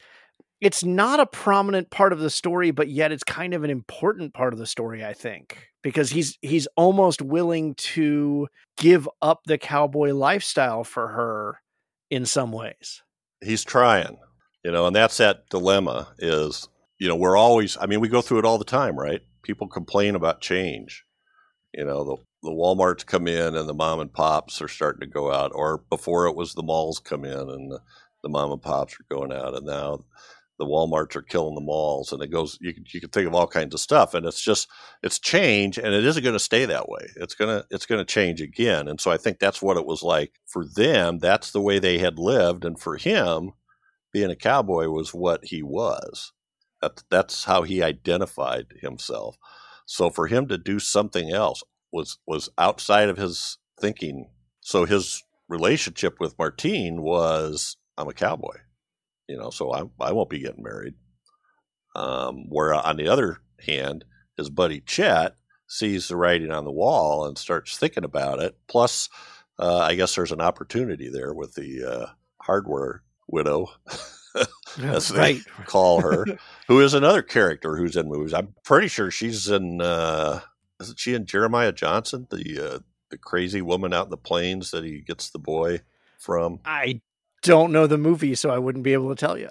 it's not a prominent part of the story, but yet it's kind of an important part of the story, I think, because he's he's almost willing to give up the cowboy lifestyle for her in some ways. He's trying, you know, and that's that dilemma is, you know, we're always, I mean, we go through it all the time, right? People complain about change. You know, the, the Walmarts come in and the mom and pops are starting to go out, or before it was the malls come in and the, the mom and pops are going out, and now the Walmarts are killing the malls, and it goes, you can, you can think of all kinds of stuff, and it's just, it's change, and it isn't going to stay that way. It's going to, it's going to change again. And so I think that's what it was like for them. That's the way they had lived. And for him, being a cowboy was what he was. That's how he identified himself. So for him to do something else was, was outside of his thinking. So his relationship with Martine was, I'm a cowboy, you know, so I, I won't be getting married. Um, where on the other hand, his buddy Chet sees the writing on the wall and starts thinking about it. Plus, uh, I guess there's an opportunity there with the uh, hardware widow. As they right. call her, who is another character who's in movies. I'm pretty sure she's in, uh, isn't she in Jeremiah Johnson, the uh, the crazy woman out in the plains that he gets the boy from? I don't know the movie, so I wouldn't be able to tell you.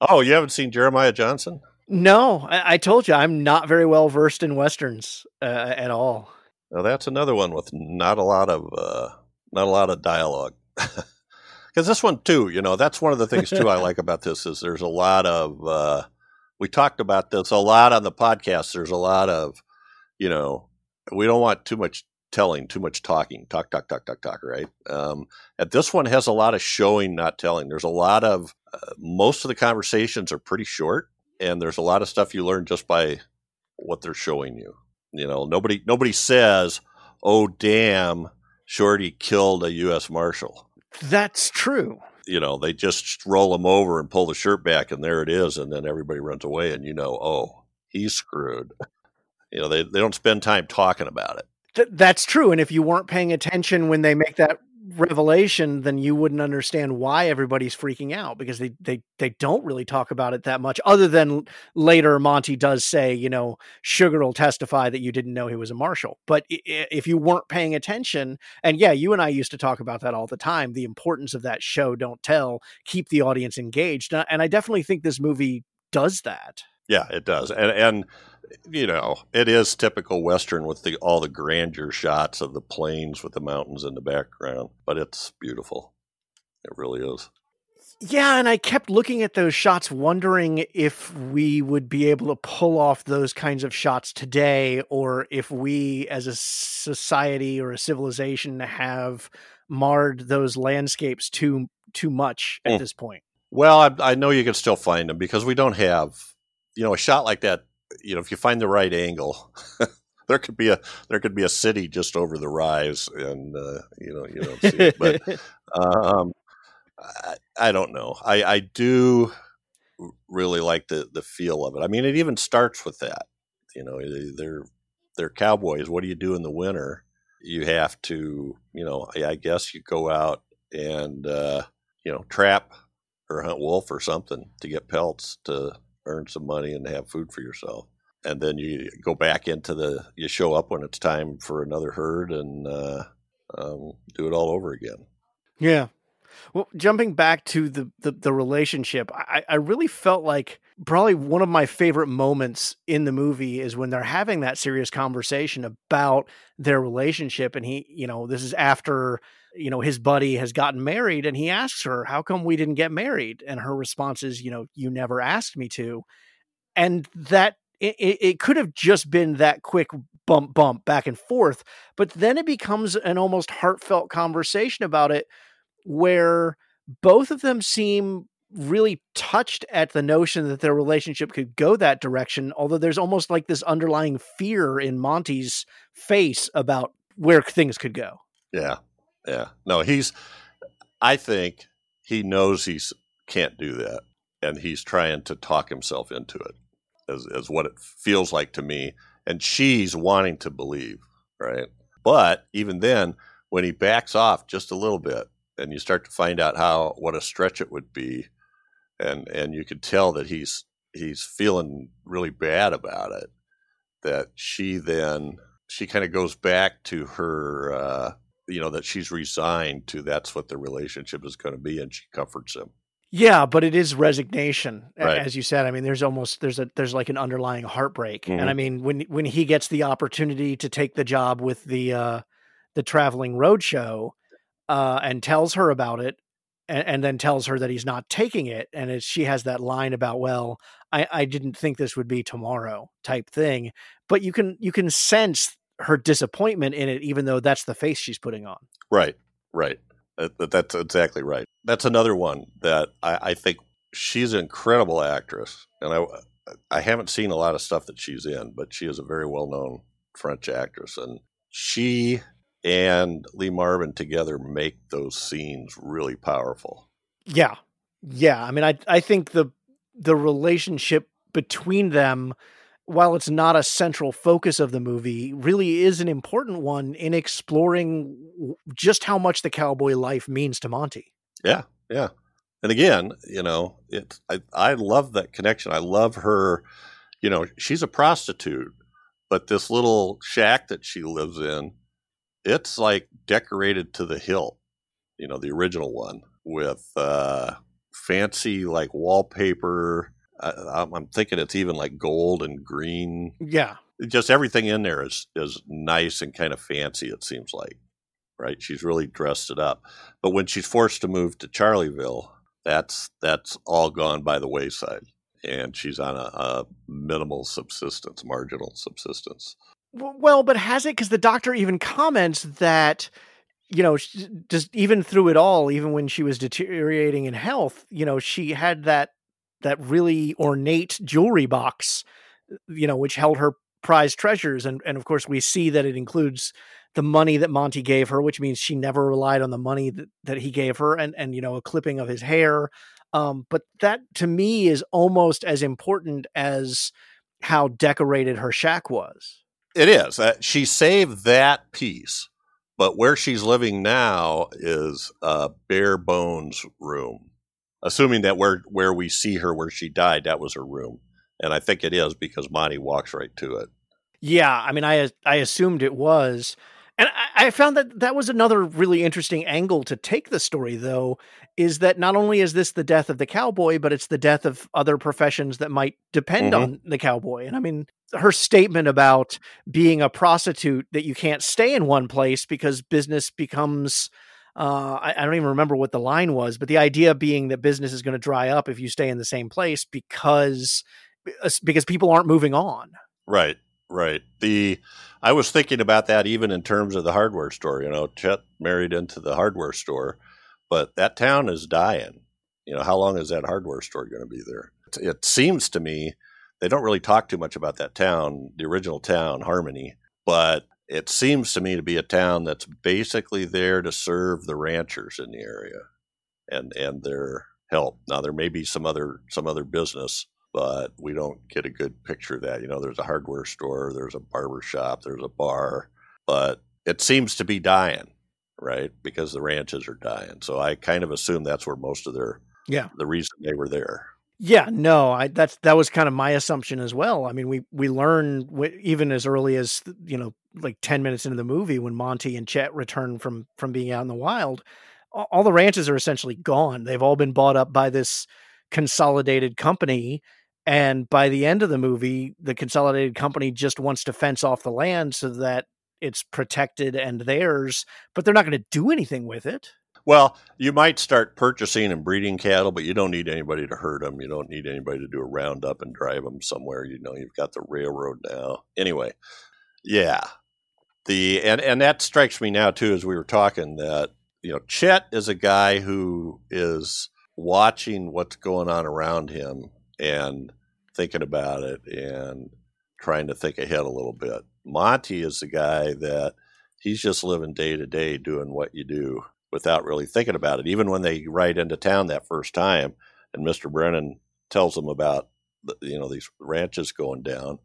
Oh, you haven't seen Jeremiah Johnson? No, I, I told you I'm not very well versed in Westerns uh, at all. Now that's another one with not a lot of uh, not a lot of dialogue. Because this one, too, you know, that's one of the things, too, I like about this is there's a lot of, uh, we talked about this a lot on the podcast. There's a lot of, you know, we don't want too much telling, too much talking, talk, talk, talk, talk, talk, right? Um, and this one has a lot of showing, not telling. There's a lot of, uh, most of the conversations are pretty short, and there's a lot of stuff you learn just by what they're showing you. You know, nobody, nobody says, oh, damn, Shorty killed a U S Marshal. That's true. You know, they just roll him over and pull the shirt back, and there it is. And then everybody runs away, and you know, oh, he's screwed. You know, they, they don't spend time talking about it. Th- that's true. And if you weren't paying attention when they make that revelation, then you wouldn't understand why everybody's freaking out, because they, they, they don't really talk about it that much, other than later Monty does say, you know, Sugar will testify that you didn't know he was a marshal. But if you weren't paying attention, and yeah, you and I used to talk about that all the time, the importance of that show, don't tell, keep the audience engaged. And I definitely think this movie does that. Yeah, it does. And, and, you know, it is typical Western with the all the grandeur shots of the plains with the mountains in the background, but it's beautiful. It really is. Yeah, and I kept looking at those shots wondering if we would be able to pull off those kinds of shots today, or if we as a society or a civilization have marred those landscapes too too much at mm. this point. Well, I, I know you can still find them, because we don't have, you know, a shot like that. You know, if you find the right angle, there could be a there could be a city just over the rise, and uh, you know you don't see it. But um, I, I don't know. I, I do really like the the feel of it. I mean, it even starts with that. You know, they're they're cowboys. What do you do in the winter? You have to, you know, I, I guess you go out and uh, you know, trap or hunt wolf or something to get pelts to earn some money and have food for yourself. And then you go back into the, you show up when it's time for another herd and uh, um, do it all over again. Yeah. Well, jumping back to the, the, the relationship, I, I really felt like probably one of my favorite moments in the movie is when they're having that serious conversation about their relationship. And he, you know, this is after, you know, his buddy has gotten married, and he asks her, how come we didn't get married? And her response is, you know, you never asked me to. And that it, it could have just been that quick bump, bump back and forth. But then it becomes an almost heartfelt conversation about it, where both of them seem really touched at the notion that their relationship could go that direction. Although there's almost like this underlying fear in Monty's face about where things could go. Yeah. Yeah. No, he's, I think he knows he can't do that, and he's trying to talk himself into it, as, as what it feels like to me. And she's wanting to believe, right? But even then, when he backs off just a little bit, and you start to find out how, what a stretch it would be. And, and you could tell that he's, he's feeling really bad about it, that she then, she kind of goes back to her, uh, you know, that she's resigned to, that's what the relationship is going to be. And she comforts him. Yeah. But it is resignation. Right. As you said, I mean, there's almost, there's a, there's like an underlying heartbreak. Mm-hmm. And I mean, when, when he gets the opportunity to take the job with the, uh, the traveling road show, Uh, and tells her about it, and, and then tells her that he's not taking it. And it's, she has that line about, well, I, I didn't think this would be tomorrow type thing. But you can you can sense her disappointment in it, even though that's the face she's putting on. Right, right. That, that's exactly right. That's another one that I, I think she's an incredible actress. And I, I haven't seen a lot of stuff that she's in, but she is a very well-known French actress. And she and Lee Marvin together make those scenes really powerful. Yeah. Yeah. I mean, I, I think the, the relationship between them, while it's not a central focus of the movie, really is an important one in exploring just how much the cowboy life means to Monty. Yeah. Yeah. And again, you know, it, I, I love that connection. I love her, you know, she's a prostitute, But this little shack that she lives in, it's like decorated to the hilt, you know, the original one, with uh, fancy like wallpaper. I, I'm thinking it's even like gold and green. Yeah. Just everything in there is, is nice and kind of fancy, it seems like, right? She's really dressed it up. But when she's forced to move to Charlieville, that's that's all gone by the wayside. And she's on a, a minimal subsistence, marginal subsistence. Well, but has it? Because the doctor even comments that, you know, just even through it all, even when she was deteriorating in health, you know, she had that that really ornate jewelry box, you know, which held her prized treasures. And, and of course, we see that it includes the money that Monty gave her, which means she never relied on the money that, that he gave her, and, and, you know, a clipping of his hair. Um, but that, to me, is almost as important as how decorated her shack was. It is. Uh, she saved that piece, but where she's living now is a bare bones room. Assuming that where, where we see her, where she died, that was her room. And I think it is, because Monty walks right to it. Yeah, I mean, I I assumed it was. And I found that that was another really interesting angle to take the story, though, is that not only is this the death of the cowboy, but it's the death of other professions that might depend mm-hmm. on the cowboy. And I mean, her statement about being a prostitute, that you can't stay in one place because business becomes, uh, I, I don't even remember what the line was, but the idea being that business is going to dry up if you stay in the same place because because people aren't moving on. Right. Right. The I was thinking about that even in terms of the hardware store. You know, Chet married into the hardware store, but that town is dying. You know, how long is that hardware store going to be there? It seems to me they don't really talk too much about that town, the original town, Harmony, but it seems to me to be a town that's basically there to serve the ranchers in the area and, and their help. Now, there may be some other some other business, but we don't get a good picture of that. You know, there's a hardware store, there's a barber shop, there's a bar, but it seems to be dying, right? Because the ranches are dying. So I kind of assume that's where most of their, yeah, the reason they were there. Yeah, no, I, that's, that was kind of my assumption as well. I mean, we, we learn w- even as early as, you know, like ten minutes into the movie, when Monty and Chet return from, from being out in the wild, all the ranches are essentially gone. They've all been bought up by this consolidated company. And by the end of the movie, the consolidated company just wants to fence off the land so that it's protected and theirs, but they're not going to do anything with it. Well, you might start purchasing and breeding cattle, but you don't need anybody to herd them. You don't need anybody to do a roundup and drive them somewhere. You know, you've got the railroad now. Anyway, yeah. the and, and that strikes me now, too, as we were talking, that, you know, Chet is a guy who is watching what's going on around him and thinking about it and trying to think ahead a little bit. Monty is the guy that he's just living day to day, doing what you do without really thinking about it. Even when they ride into town that first time and Mister Brennan tells him about, you know, these ranches going down,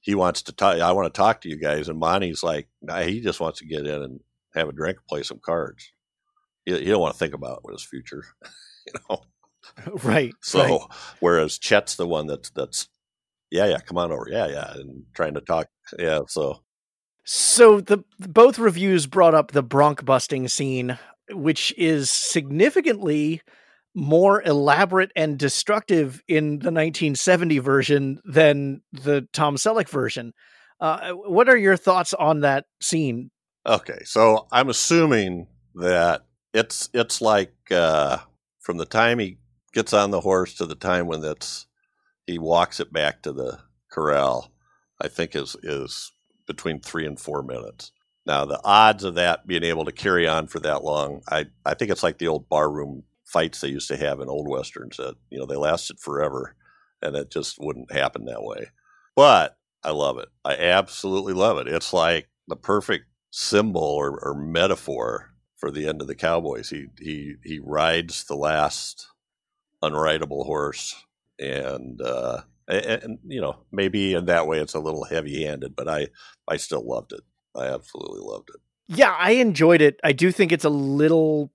he wants to talk. I want to talk to you guys. And Monty's like, nah, he just wants to get in and have a drink, play some cards. He, he don't want to think about what his future, you know? Right. So, right. Whereas Chet's the one that's, that's, yeah, yeah, come on over. Yeah, yeah. And trying to talk. Yeah. So, so the, both reviews brought up the bronc busting scene, which is significantly more elaborate and destructive in the nineteen seventy version than the Tom Selleck version. Uh, what are your thoughts on that scene? Okay. So I'm assuming that it's, it's like, uh, from the time he gets on the horse to the time when that's he walks it back to the corral, I think is is between three and four minutes. Now, the odds of that being able to carry on for that long, I, I think it's like the old barroom fights they used to have in old westerns that, you know, they lasted forever, and it just wouldn't happen that way. But I love it. I absolutely love it. It's like the perfect symbol or, or metaphor for the end of the cowboys. He he he rides the last unrideable horse, and uh, and, and you know, maybe in that way it's a little heavy-handed, but I I still loved it. I absolutely loved it. Yeah, I enjoyed it. I do think it's a little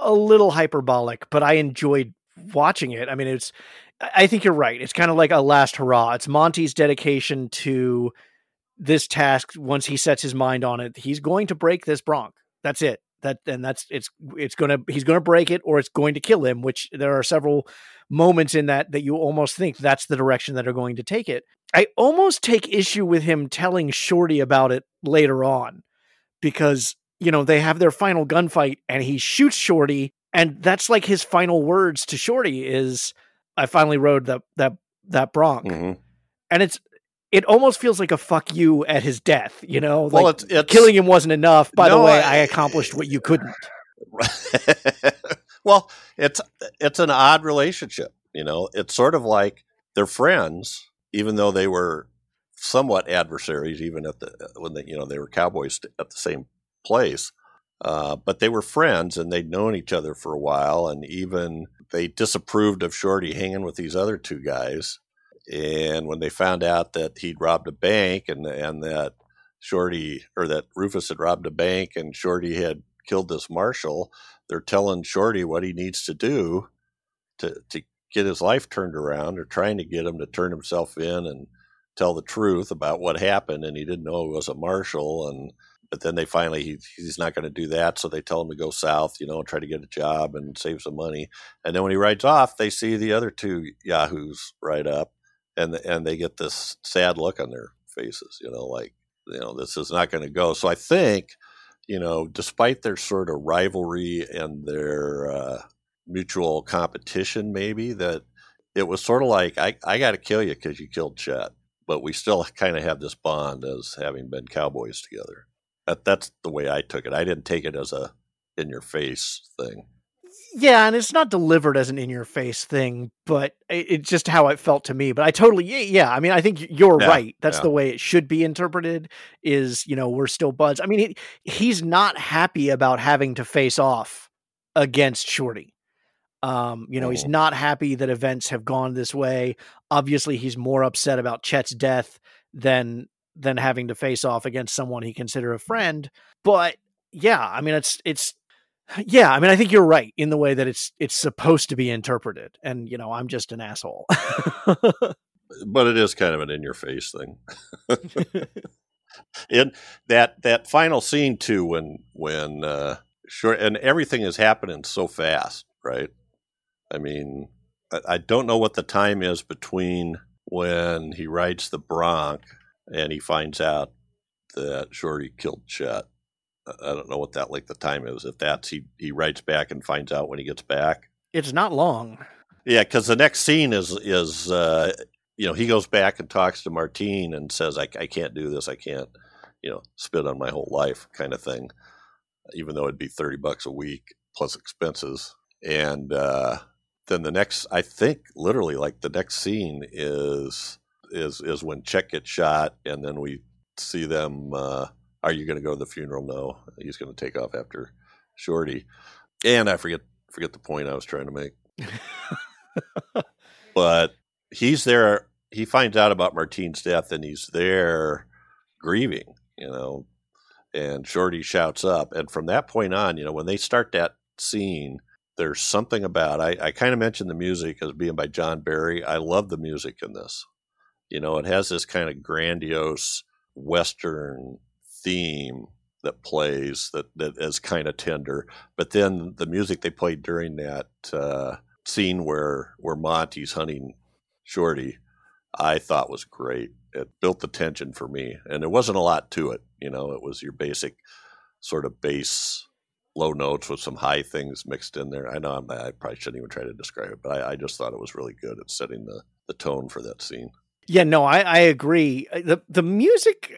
a little hyperbolic, but I enjoyed watching it. I mean, it's I think you're right. It's kind of like a last hurrah. It's Monty's dedication to this task. Once he sets his mind on it, he's going to break this bronc. That's it. That and that's it's it's gonna he's gonna break it, or it's going to kill him. Which there are several moments in that that you almost think that's the direction that are going to take it. I almost take issue with him telling Shorty about it later on, because you know they have their final gunfight and he shoots Shorty, and that's like his final words to Shorty is, "I finally rode that that that bronc," mm-hmm. and it's. It almost feels like a fuck you at his death, you know, well, like it's, it's, killing him wasn't enough. By no, the way, I, I accomplished what you couldn't. Well, it's, it's an odd relationship. You know, it's sort of like they're friends, even though they were somewhat adversaries, even at the, when they, you know, they were cowboys at the same place, uh, but they were friends and they'd known each other for a while. And even they disapproved of Shorty hanging with these other two guys. And when they found out that he'd robbed a bank and and that Shorty or that Rufus had robbed a bank and Shorty had killed this marshal, they're telling Shorty what he needs to do to to get his life turned around, or trying to get him to turn himself in and tell the truth about what happened. And he didn't know it was a marshal. And but then they finally he, he's not going to do that, so they tell him to go south, you know, and try to get a job and save some money. And then when he rides off, they see the other two yahoos ride up. And and they get this sad look on their faces, you know, like, you know, this is not going to go. So I think, you know, despite their sort of rivalry and their uh, mutual competition, maybe that it was sort of like, I, I got to kill you because you killed Chet. But we still kind of have this bond as having been cowboys together. That, that's the way I took it. I didn't take it as a in your face thing. Yeah, and it's not delivered as an in-your-face thing, but it's it just how it felt to me. But I totally, yeah, I mean, I think you're yeah, right. That's yeah. the way it should be interpreted is, you know, we're still buds. I mean, he, he's not happy about having to face off against Shorty. Um, you know, mm-hmm. he's not happy that events have gone this way. Obviously, he's more upset about Chet's death than than having to face off against someone he considered a friend. But, yeah, I mean, it's it's... Yeah, I mean, I think you're right in the way that it's it's supposed to be interpreted. And, you know, I'm just an asshole. But it is kind of an in-your-face thing. And that that final scene, too, when, when uh, sure, and everything is happening so fast, right? I mean, I, I don't know what the time is between when he rides the bronc and he finds out that Shorty killed Chet. I don't know what that like the time is. If that's he, he writes back and finds out when he gets back. It's not long. Yeah, because the next scene is is uh, you know he goes back and talks to Martine and says I I can't do this. I can't you know spit on my whole life kind of thing. Even though it'd be thirty bucks a week plus expenses. And uh, then the next I think literally like the next scene is is is when Chet gets shot, and then we see them. Uh, Are you going to go to the funeral? No, he's going to take off after Shorty. And I forget forget the point I was trying to make. But he's there. He finds out about Martine's death, and he's there grieving, you know, and Shorty shouts up. And from that point on, you know, when they start that scene, there's something about, I, I kind of mentioned the music as being by John Barry. I love the music in this. You know, it has this kind of grandiose Western theme that plays that, that is kind of tender, but then the music they played during that uh, scene where where Monty's hunting Shorty, I thought was great. It built the tension for me, and there wasn't a lot to it. You know, it was your basic sort of bass low notes with some high things mixed in there. I know I'm, I probably shouldn't even try to describe it, but I, I just thought it was really good at setting the, the tone for that scene. Yeah, no, I, I agree. The the music.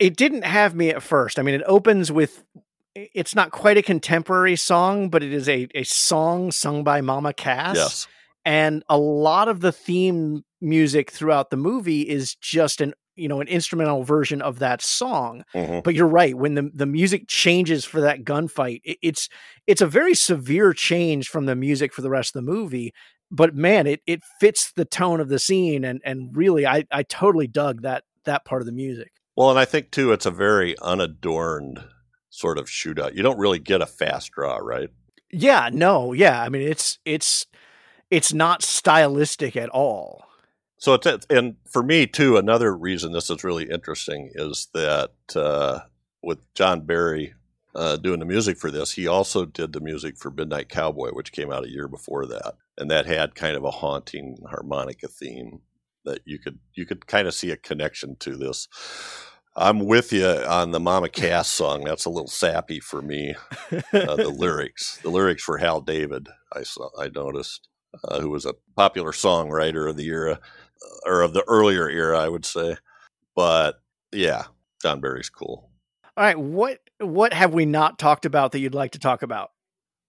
It didn't have me at first. I mean, it opens with, it's not quite a contemporary song, but it is a, a song sung by Mama Cass. Yes. And a lot of the theme music throughout the movie is just an, you know, an instrumental version of that song. Mm-hmm. But you're right. When the, the music changes for that gunfight, it, it's, it's a very severe change from the music for the rest of the movie. But man, it, it fits the tone of the scene. And, and really, I, I totally dug that, that part of the music. Well, and I think, too, it's a very unadorned sort of shootout. You don't really get a fast draw, right? Yeah, no. Yeah. I mean, it's it's it's not stylistic at all. So it's, and for me too, another reason this is really interesting is that uh, with John Barry uh, doing the music for this, he also did the music for Midnight Cowboy, which came out a year before that, and that had kind of a haunting harmonica theme that you could you could kind of see a connection to this. I'm with you on the Mama Cass song. That's a little sappy for me. Uh, the lyrics, the lyrics for Hal David, I saw, I noticed, uh, who was a popular songwriter of the era, or of the earlier era, I would say. But yeah, John Barry's cool. All right, what what have we not talked about that you'd like to talk about?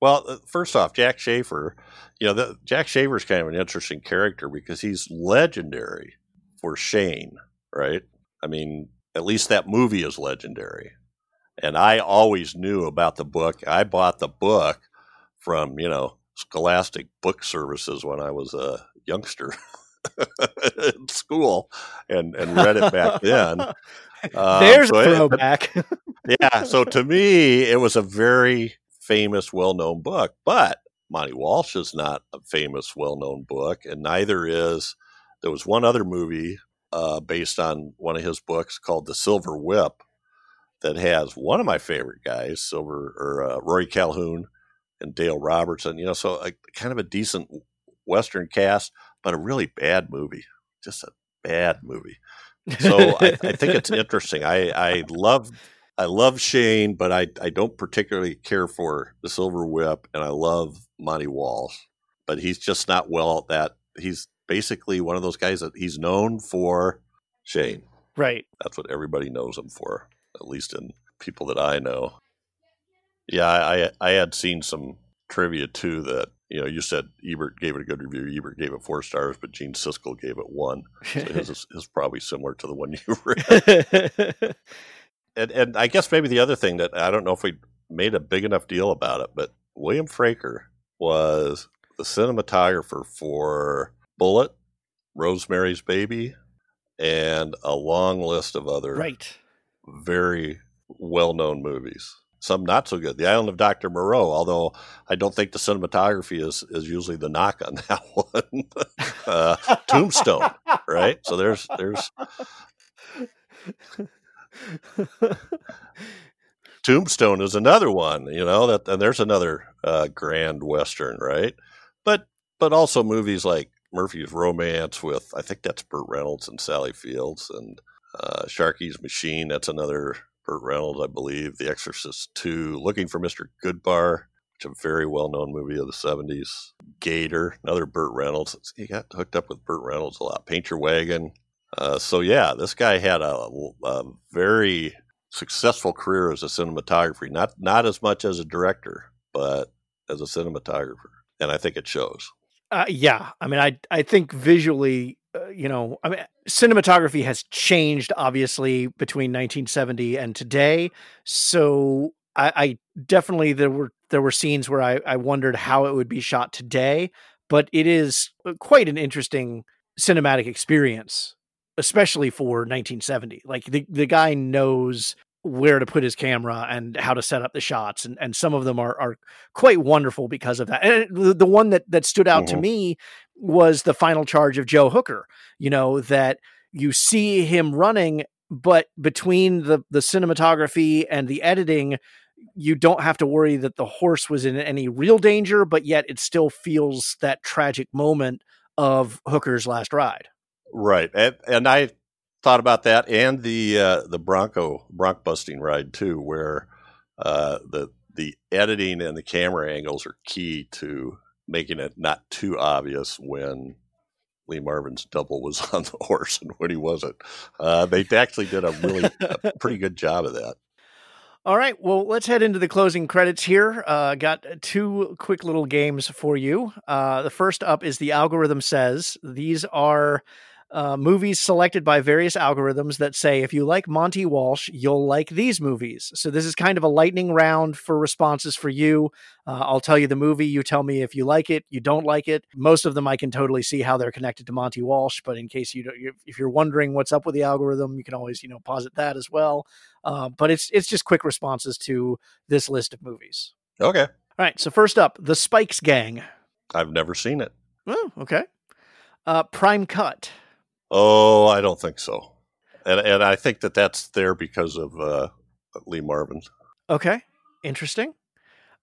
Well, first off, Jack Schaefer. You know, the, Jack Schaefer's kind of an interesting character because he's legendary for Shane, right? I mean, at least that movie is legendary. And I always knew about the book. I bought the book from, you know, Scholastic Book Services when I was a youngster in school and, and read it back then. Um, There's so a throwback. Yeah. So to me, it was a very famous, well-known book, but Monty Walsh is not a famous, well-known book, and neither is, there was one other movie uh, based on one of his books called The Silver Whip that has one of my favorite guys, Silver or uh, Rory Calhoun and Dale Robertson, you know, so a, kind of a decent Western cast, but a really bad movie, just a bad movie. So I, I think it's interesting. I, I love I love Shane, but I, I don't particularly care for The Silver Whip, and I love Monty Walsh, but he's just not well that he's basically one of those guys that he's known for Shane. Right. That's what everybody knows him for, at least in people that I know. Yeah, I, I had seen some trivia too that, you know, you said Ebert gave it a good review. Ebert gave it four stars, but Gene Siskel gave it one. So his is, is probably similar to the one you read. And, and I guess maybe the other thing that I don't know if we made a big enough deal about it, but William Fraker was the cinematographer for Bullet, Rosemary's Baby, and a long list of other right. very well-known movies. Some not so good. The Island of Doctor Moreau, although I don't think the cinematography is, is usually the knock on that one. uh, Tombstone, right? So there's there's... Tombstone is another one, you know, that and there's another uh, grand Western, right? But but also movies like Murphy's Romance with, I think that's Burt Reynolds and Sally Fields, and uh, Sharky's Machine, that's another Burt Reynolds, I believe. The Exorcist two, Looking for Mister Goodbar, which is a very well-known movie of the seventies. Gator, another Burt Reynolds. He got hooked up with Burt Reynolds a lot. Paint Your Wagon. Uh, so, yeah, this guy had a, a very successful career as a cinematographer, not not as much as a director, but as a cinematographer. And I think it shows. Uh, yeah. I mean, I, I think visually, uh, you know, I mean, cinematography has changed, obviously, between nineteen seventy and today. So I, I definitely there were there were scenes where I, I wondered how it would be shot today. But it is quite an interesting cinematic experience, especially for nineteen seventy. Like the, the guy knows where to put his camera and how to set up the shots. And, and some of them are, are quite wonderful because of that. And the, the one that, that stood out mm-hmm. to me was the final charge of Joe Hooker, you know, that you see him running, but between the, the cinematography and the editing, you don't have to worry that the horse was in any real danger, but yet it still feels that tragic moment of Hooker's last ride. Right, and, and I thought about that, and the uh, the Bronco bronc busting ride too, where uh, the the editing and the camera angles are key to making it not too obvious when Lee Marvin's double was on the horse and when he wasn't. Uh, they actually did a really a pretty good job of that. All right, well, let's head into the closing credits here. Uh, got two quick little games for you. Uh, the first up is The Algorithm Says. These are Uh, movies selected by various algorithms that say, if you like Monty Walsh, you'll like these movies. So this is kind of a lightning round for responses for you. Uh, I'll tell you the movie. You tell me if you like it, you don't like it. Most of them, I can totally see how they're connected to Monty Walsh. But in case you don't, if you're wondering what's up with the algorithm, you can always, you know, posit that as well. Uh, but it's, it's just quick responses to this list of movies. Okay. All right. So first up, The Spikes Gang. I've never seen it. Oh, okay. Uh, Prime Cut. Oh, I don't think so. And and I think that that's there because of uh, Lee Marvin. Okay, interesting.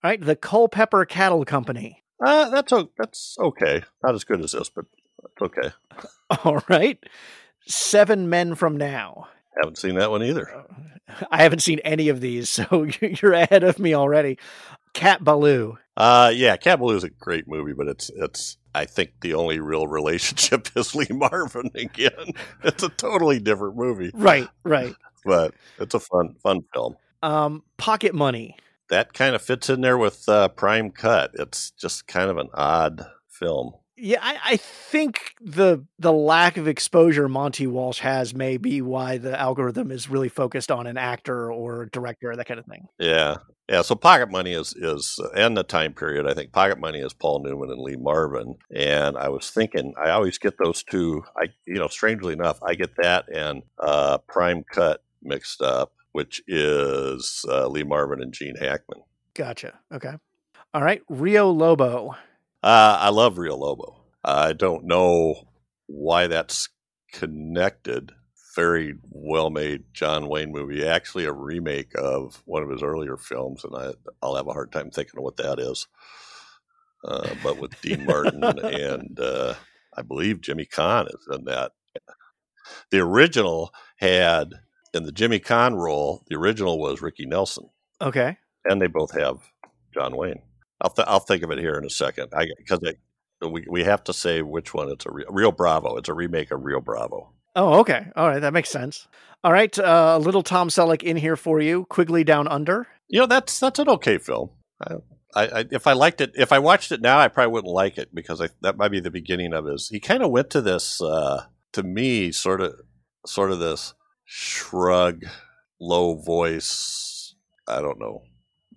All right, the Culpeper Cattle Company. Uh, that's that's okay. Not as good as this, but that's okay. All right. Seven Men from Now. Haven't seen that one either. I haven't seen any of these, so you're ahead of me already. Cat Ballou. Uh, yeah, Cat Ballou is a great movie, but it's it's. I think the only real relationship is Lee Marvin again. It's a totally different movie. Right, right. But it's a fun, fun film. Um, Pocket Money. That kind of fits in there with uh, Prime Cut. It's just kind of an odd film. Yeah, I, I think the the lack of exposure Monty Walsh has may be why the algorithm is really focused on an actor or director, that kind of thing. Yeah. Yeah, so Pocket Money is, is uh, and the time period, I think Pocket Money is Paul Newman and Lee Marvin. And I was thinking, I always get those two, I you know, strangely enough, I get that and uh, Prime Cut mixed up, which is uh, Lee Marvin and Gene Hackman. Gotcha. Okay. All right. Rio Lobo. Uh, I love Rio Lobo. I don't know why that's connected. Very well-made John Wayne movie, actually a remake of one of his earlier films, and I, I'll have a hard time thinking of what that is. Uh, but with Dean Martin and uh, I believe Jimmy Caan is in that. The original had, in the Jimmy Caan role, the original was Ricky Nelson. Okay. And they both have John Wayne. I'll th- I'll think of it here in a second. I because we we have to say which one. It's a re- Rio Bravo. It's a remake of Rio Bravo. Oh, okay. All right. That makes sense. All right. Uh, a little Tom Selleck in here for you. Quigley Down Under. You know, that's that's an okay film. I, I, I, if I liked it, if I watched it now, I probably wouldn't like it because I, that might be the beginning of his. He kind of went to this, uh, to me, sort of, sort of this shrug, low voice, I don't know,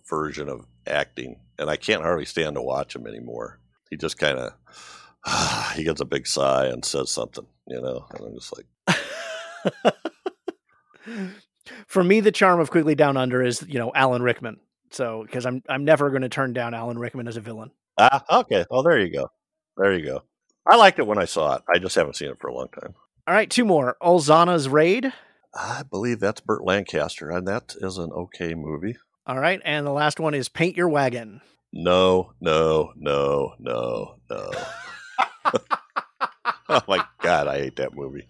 version of acting. And I can't hardly stand to watch him anymore. He just kind of, uh, he gets a big sigh and says something. You know, and I'm just like. For me, the charm of Quigley Down Under is, you know, Alan Rickman. So, because I'm I'm never going to turn down Alan Rickman as a villain. Ah, okay. Oh, there you go. There you go. I liked it when I saw it. I just haven't seen it for a long time. All right, two more. Olzana's Raid. I believe that's Burt Lancaster, and that is an okay movie. All right, and the last one is Paint Your Wagon. No, no, no, no, no. Oh my God, I hate that movie.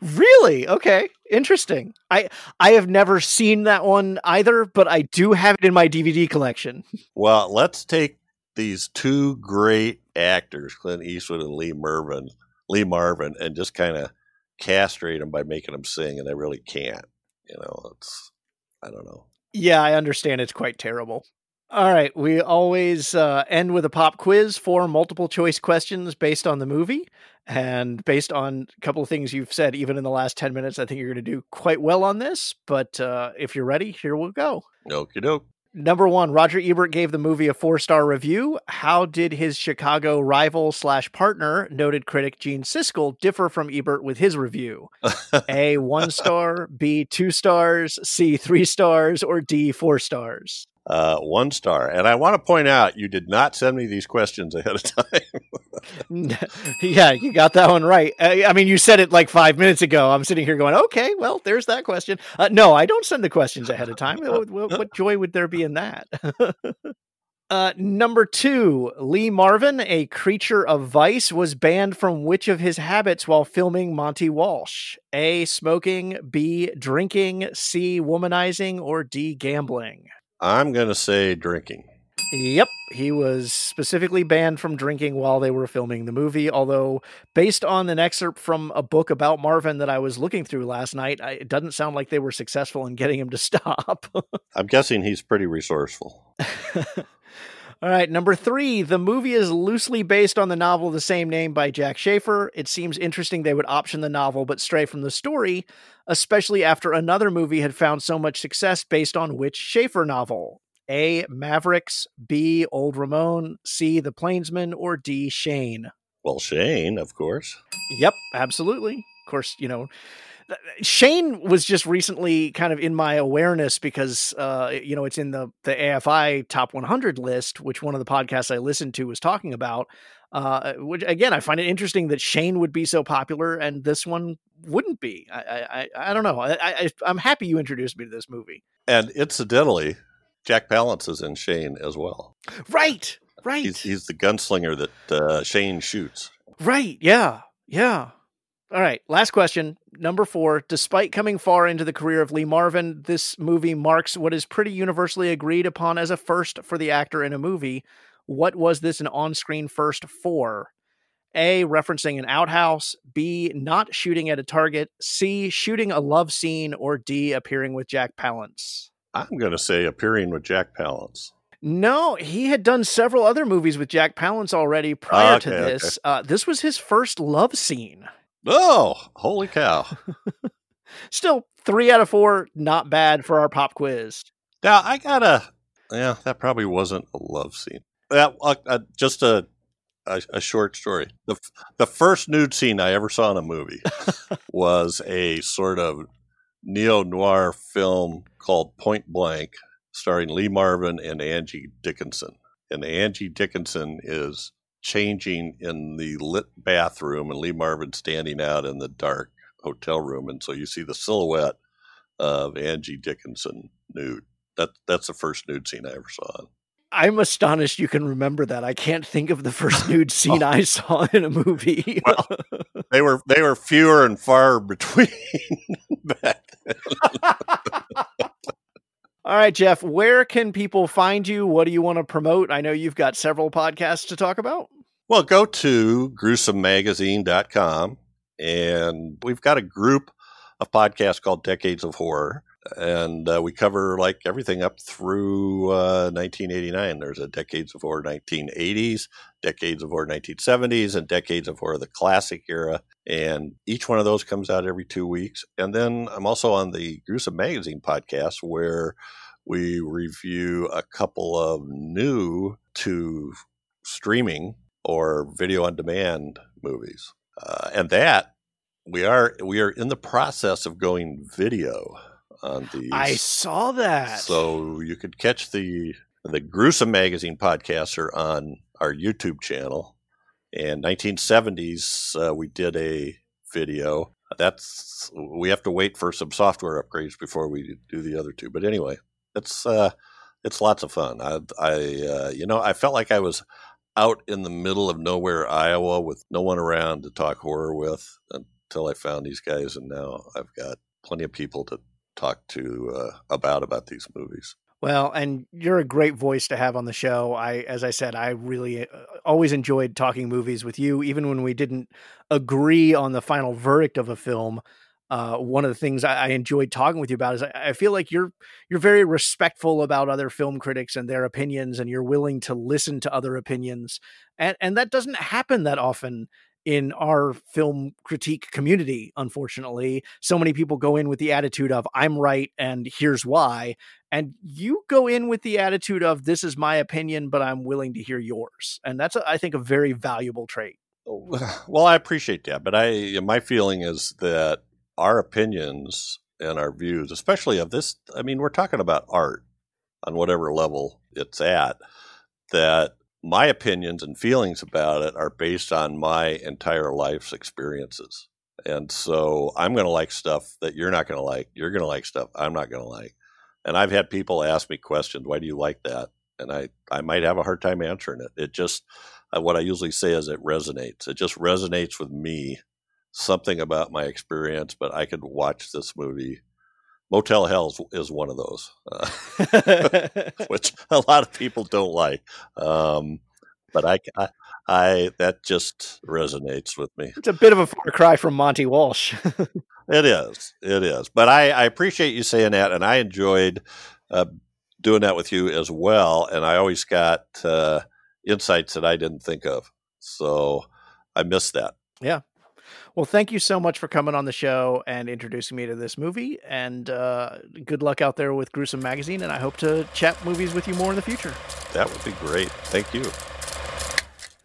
Really? Okay. Interesting. I I have never seen that one either, but I do have it in my D V D collection. Well, let's take these two great actors, Clint Eastwood and Lee Marvin, Lee Marvin, and just kind of castrate them by making them sing, and they really can't. You know, it's, I don't know. Yeah, I understand it's quite terrible. All right, we always uh, end with a pop quiz, four multiple choice questions based on the movie and based on a couple of things you've said, even in the last ten minutes. I think you're going to do quite well on this, but uh, if you're ready, here we'll go. Okie doke. Number one, Roger Ebert gave the movie a four-star review. How did his Chicago rival slash partner, noted critic Gene Siskel, differ from Ebert with his review? A, one star, B, two stars, C, three stars, or D, four stars? Uh, one star. And I want to point out, you did not send me these questions ahead of time. Yeah, you got that one right. I, I mean, you said it like five minutes ago. I'm sitting here going, okay, well, there's that question. Uh, no, I don't send the questions ahead of time. What, what, what joy would there be in that? uh, number two, Lee Marvin, a creature of vice, was banned from which of his habits while filming Monty Walsh? A, smoking, B, drinking, C, womanizing, or D, gambling? I'm going to say drinking. Yep. He was specifically banned from drinking while they were filming the movie. Although based on an excerpt from a book about Marvin that I was looking through last night, I, it doesn't sound like they were successful in getting him to stop. I'm guessing he's pretty resourceful. All right. Number three, the movie is loosely based on the novel of the same name by Jack Schaefer. It seems interesting they would option the novel but stray from the story, especially after another movie had found so much success based on which Schaefer novel? A, Mavericks, B, Old Ramon, C, The Plainsman, or D, Shane? Well, Shane, of course. Yep, absolutely. Of course, you know, Shane was just recently kind of in my awareness because, uh, you know, it's in the, the A F I Top one hundred list, which one of the podcasts I listened to was talking about. uh, which again, I find it interesting that Shane would be so popular and this one wouldn't be. I I, I don't know. I, I, I'm happy you introduced me to this movie. And incidentally, Jack Palance is in Shane as well. Right, right. He's, he's the gunslinger that uh, Shane shoots. Right, yeah, yeah. All right, last question, number four. Despite coming far into the career of Lee Marvin, this movie marks what is pretty universally agreed upon as a first for the actor in a movie. What was this an on-screen first for? A, referencing an outhouse. B, not shooting at a target. C, shooting a love scene. Or D, appearing with Jack Palance. I'm going to say appearing with Jack Palance. No, he had done several other movies with Jack Palance already prior okay, to this. Okay. Uh, this was his first love scene. Oh, holy cow. Still three out of four. Not bad for our pop quiz. Now, I gotta, yeah, that probably wasn't a love scene. That uh, uh, Just a, a a short story. The the first nude scene I ever saw in a movie was a sort of neo-noir film called Point Blank, starring Lee Marvin and Angie Dickinson. And Angie Dickinson is changing in the lit bathroom and Lee Marvin standing out in the dark hotel room. And so you see the silhouette of Angie Dickinson nude. That, that's the first nude scene I ever saw. I'm astonished you can remember that. I can't think of the first nude scene oh. I saw in a movie. Well, they were they were fewer and far between back then. All right, Jeff, where can people find you? What do you want to promote? I know you've got several podcasts to talk about. Well, go to gruesome magazine dot com, and we've got a group of podcasts called Decades of Horror. And uh, we cover like everything up through uh, nineteen eighty-nine. There's a Decades of Horror nineteen eighties, Decades of Horror nineteen seventies, and Decades of Horror the Classic Era. And each one of those comes out every two weeks. And then I'm also on the Gruesome Magazine podcast, where we review a couple of new to streaming or video on demand movies. Uh, and that we are we are in the process of going video. On these. I saw that. So you could catch the the Gruesome Magazine podcaster on our YouTube channel. And nineteen seventies, uh, we did a video. That's we have to wait for some software upgrades before we do the other two. But anyway, it's uh, it's lots of fun. I, I uh, you know, I felt like I was out in the middle of nowhere, Iowa, with no one around to talk horror with until I found these guys, and now I've got plenty of people to talk to uh, about about these movies. Well, and you're a great voice to have on the show. I, as I said, I really always enjoyed talking movies with you, even when we didn't agree on the final verdict of a film. Uh, one of the things I, I enjoyed talking with you about is I, I feel like you're you're very respectful about other film critics and their opinions, and you're willing to listen to other opinions, and and that doesn't happen that often in our film critique community. Unfortunately, so many people go in with the attitude of I'm right and here's why, and you go in with the attitude of this is my opinion, but I'm willing to hear yours. And that's a, I think a very valuable trait. Well, I appreciate that, but I my feeling is that our opinions and our views, especially of this, I mean, we're talking about art on whatever level it's at, that my opinions and feelings about it are based on my entire life's experiences. And so I'm going to like stuff that you're not going to like. You're going to like stuff I'm not going to like. And I've had people ask me questions, why do you like that? And I, I might have a hard time answering it. It just, what I usually say is it resonates. It just resonates with me, something about my experience, but I could watch this movie. Motel Hell is one of those, uh, which a lot of people don't like. Um, but I, I, I, that just resonates with me. It's a bit of a far cry from Monty Walsh. It is. It is. But I, I appreciate you saying that, and I enjoyed uh, doing that with you as well. And I always got uh, insights that I didn't think of. So I miss that. Yeah. Well, thank you so much for coming on the show and introducing me to this movie, and uh, good luck out there with Gruesome Magazine. And I hope to chat movies with you more in the future. That would be great. Thank you.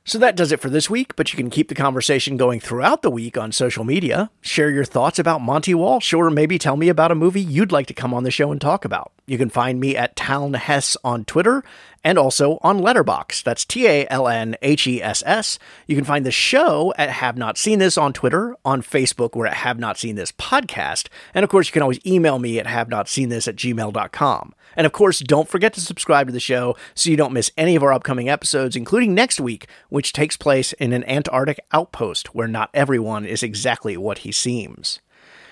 So that does it for this week, but you can keep the conversation going throughout the week on social media. Share your thoughts about Monty Walsh, or maybe tell me about a movie you'd like to come on the show and talk about. You can find me at Talnhess on Twitter and also on Letterboxd. That's T A L N H E S S. You can find the show at Have Not Seen This on Twitter. On Facebook, we're at Have Not Seen This Podcast. And of course, you can always email me at have not seen this at gmail dot com. And of course, don't forget to subscribe to the show so you don't miss any of our upcoming episodes, including next week, which takes place in an Antarctic outpost where not everyone is exactly what he seems.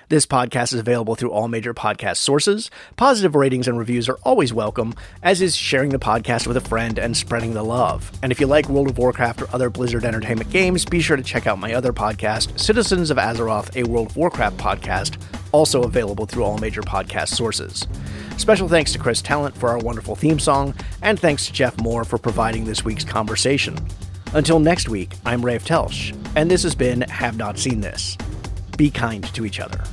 This podcast is available through all major podcast sources. Positive ratings and reviews are always welcome, as is sharing the podcast with a friend and spreading the love. And if you like World of Warcraft or other Blizzard Entertainment games, be sure to check out my other podcast, Citizens of Azeroth, a World of Warcraft podcast, also available through all major podcast sources. Special thanks to Chris Talent for our wonderful theme song, and thanks to Jeff Moore for providing this week's conversation. Until next week, I'm Rafe Telsch, and this has been Have Not Seen This. Be kind to each other.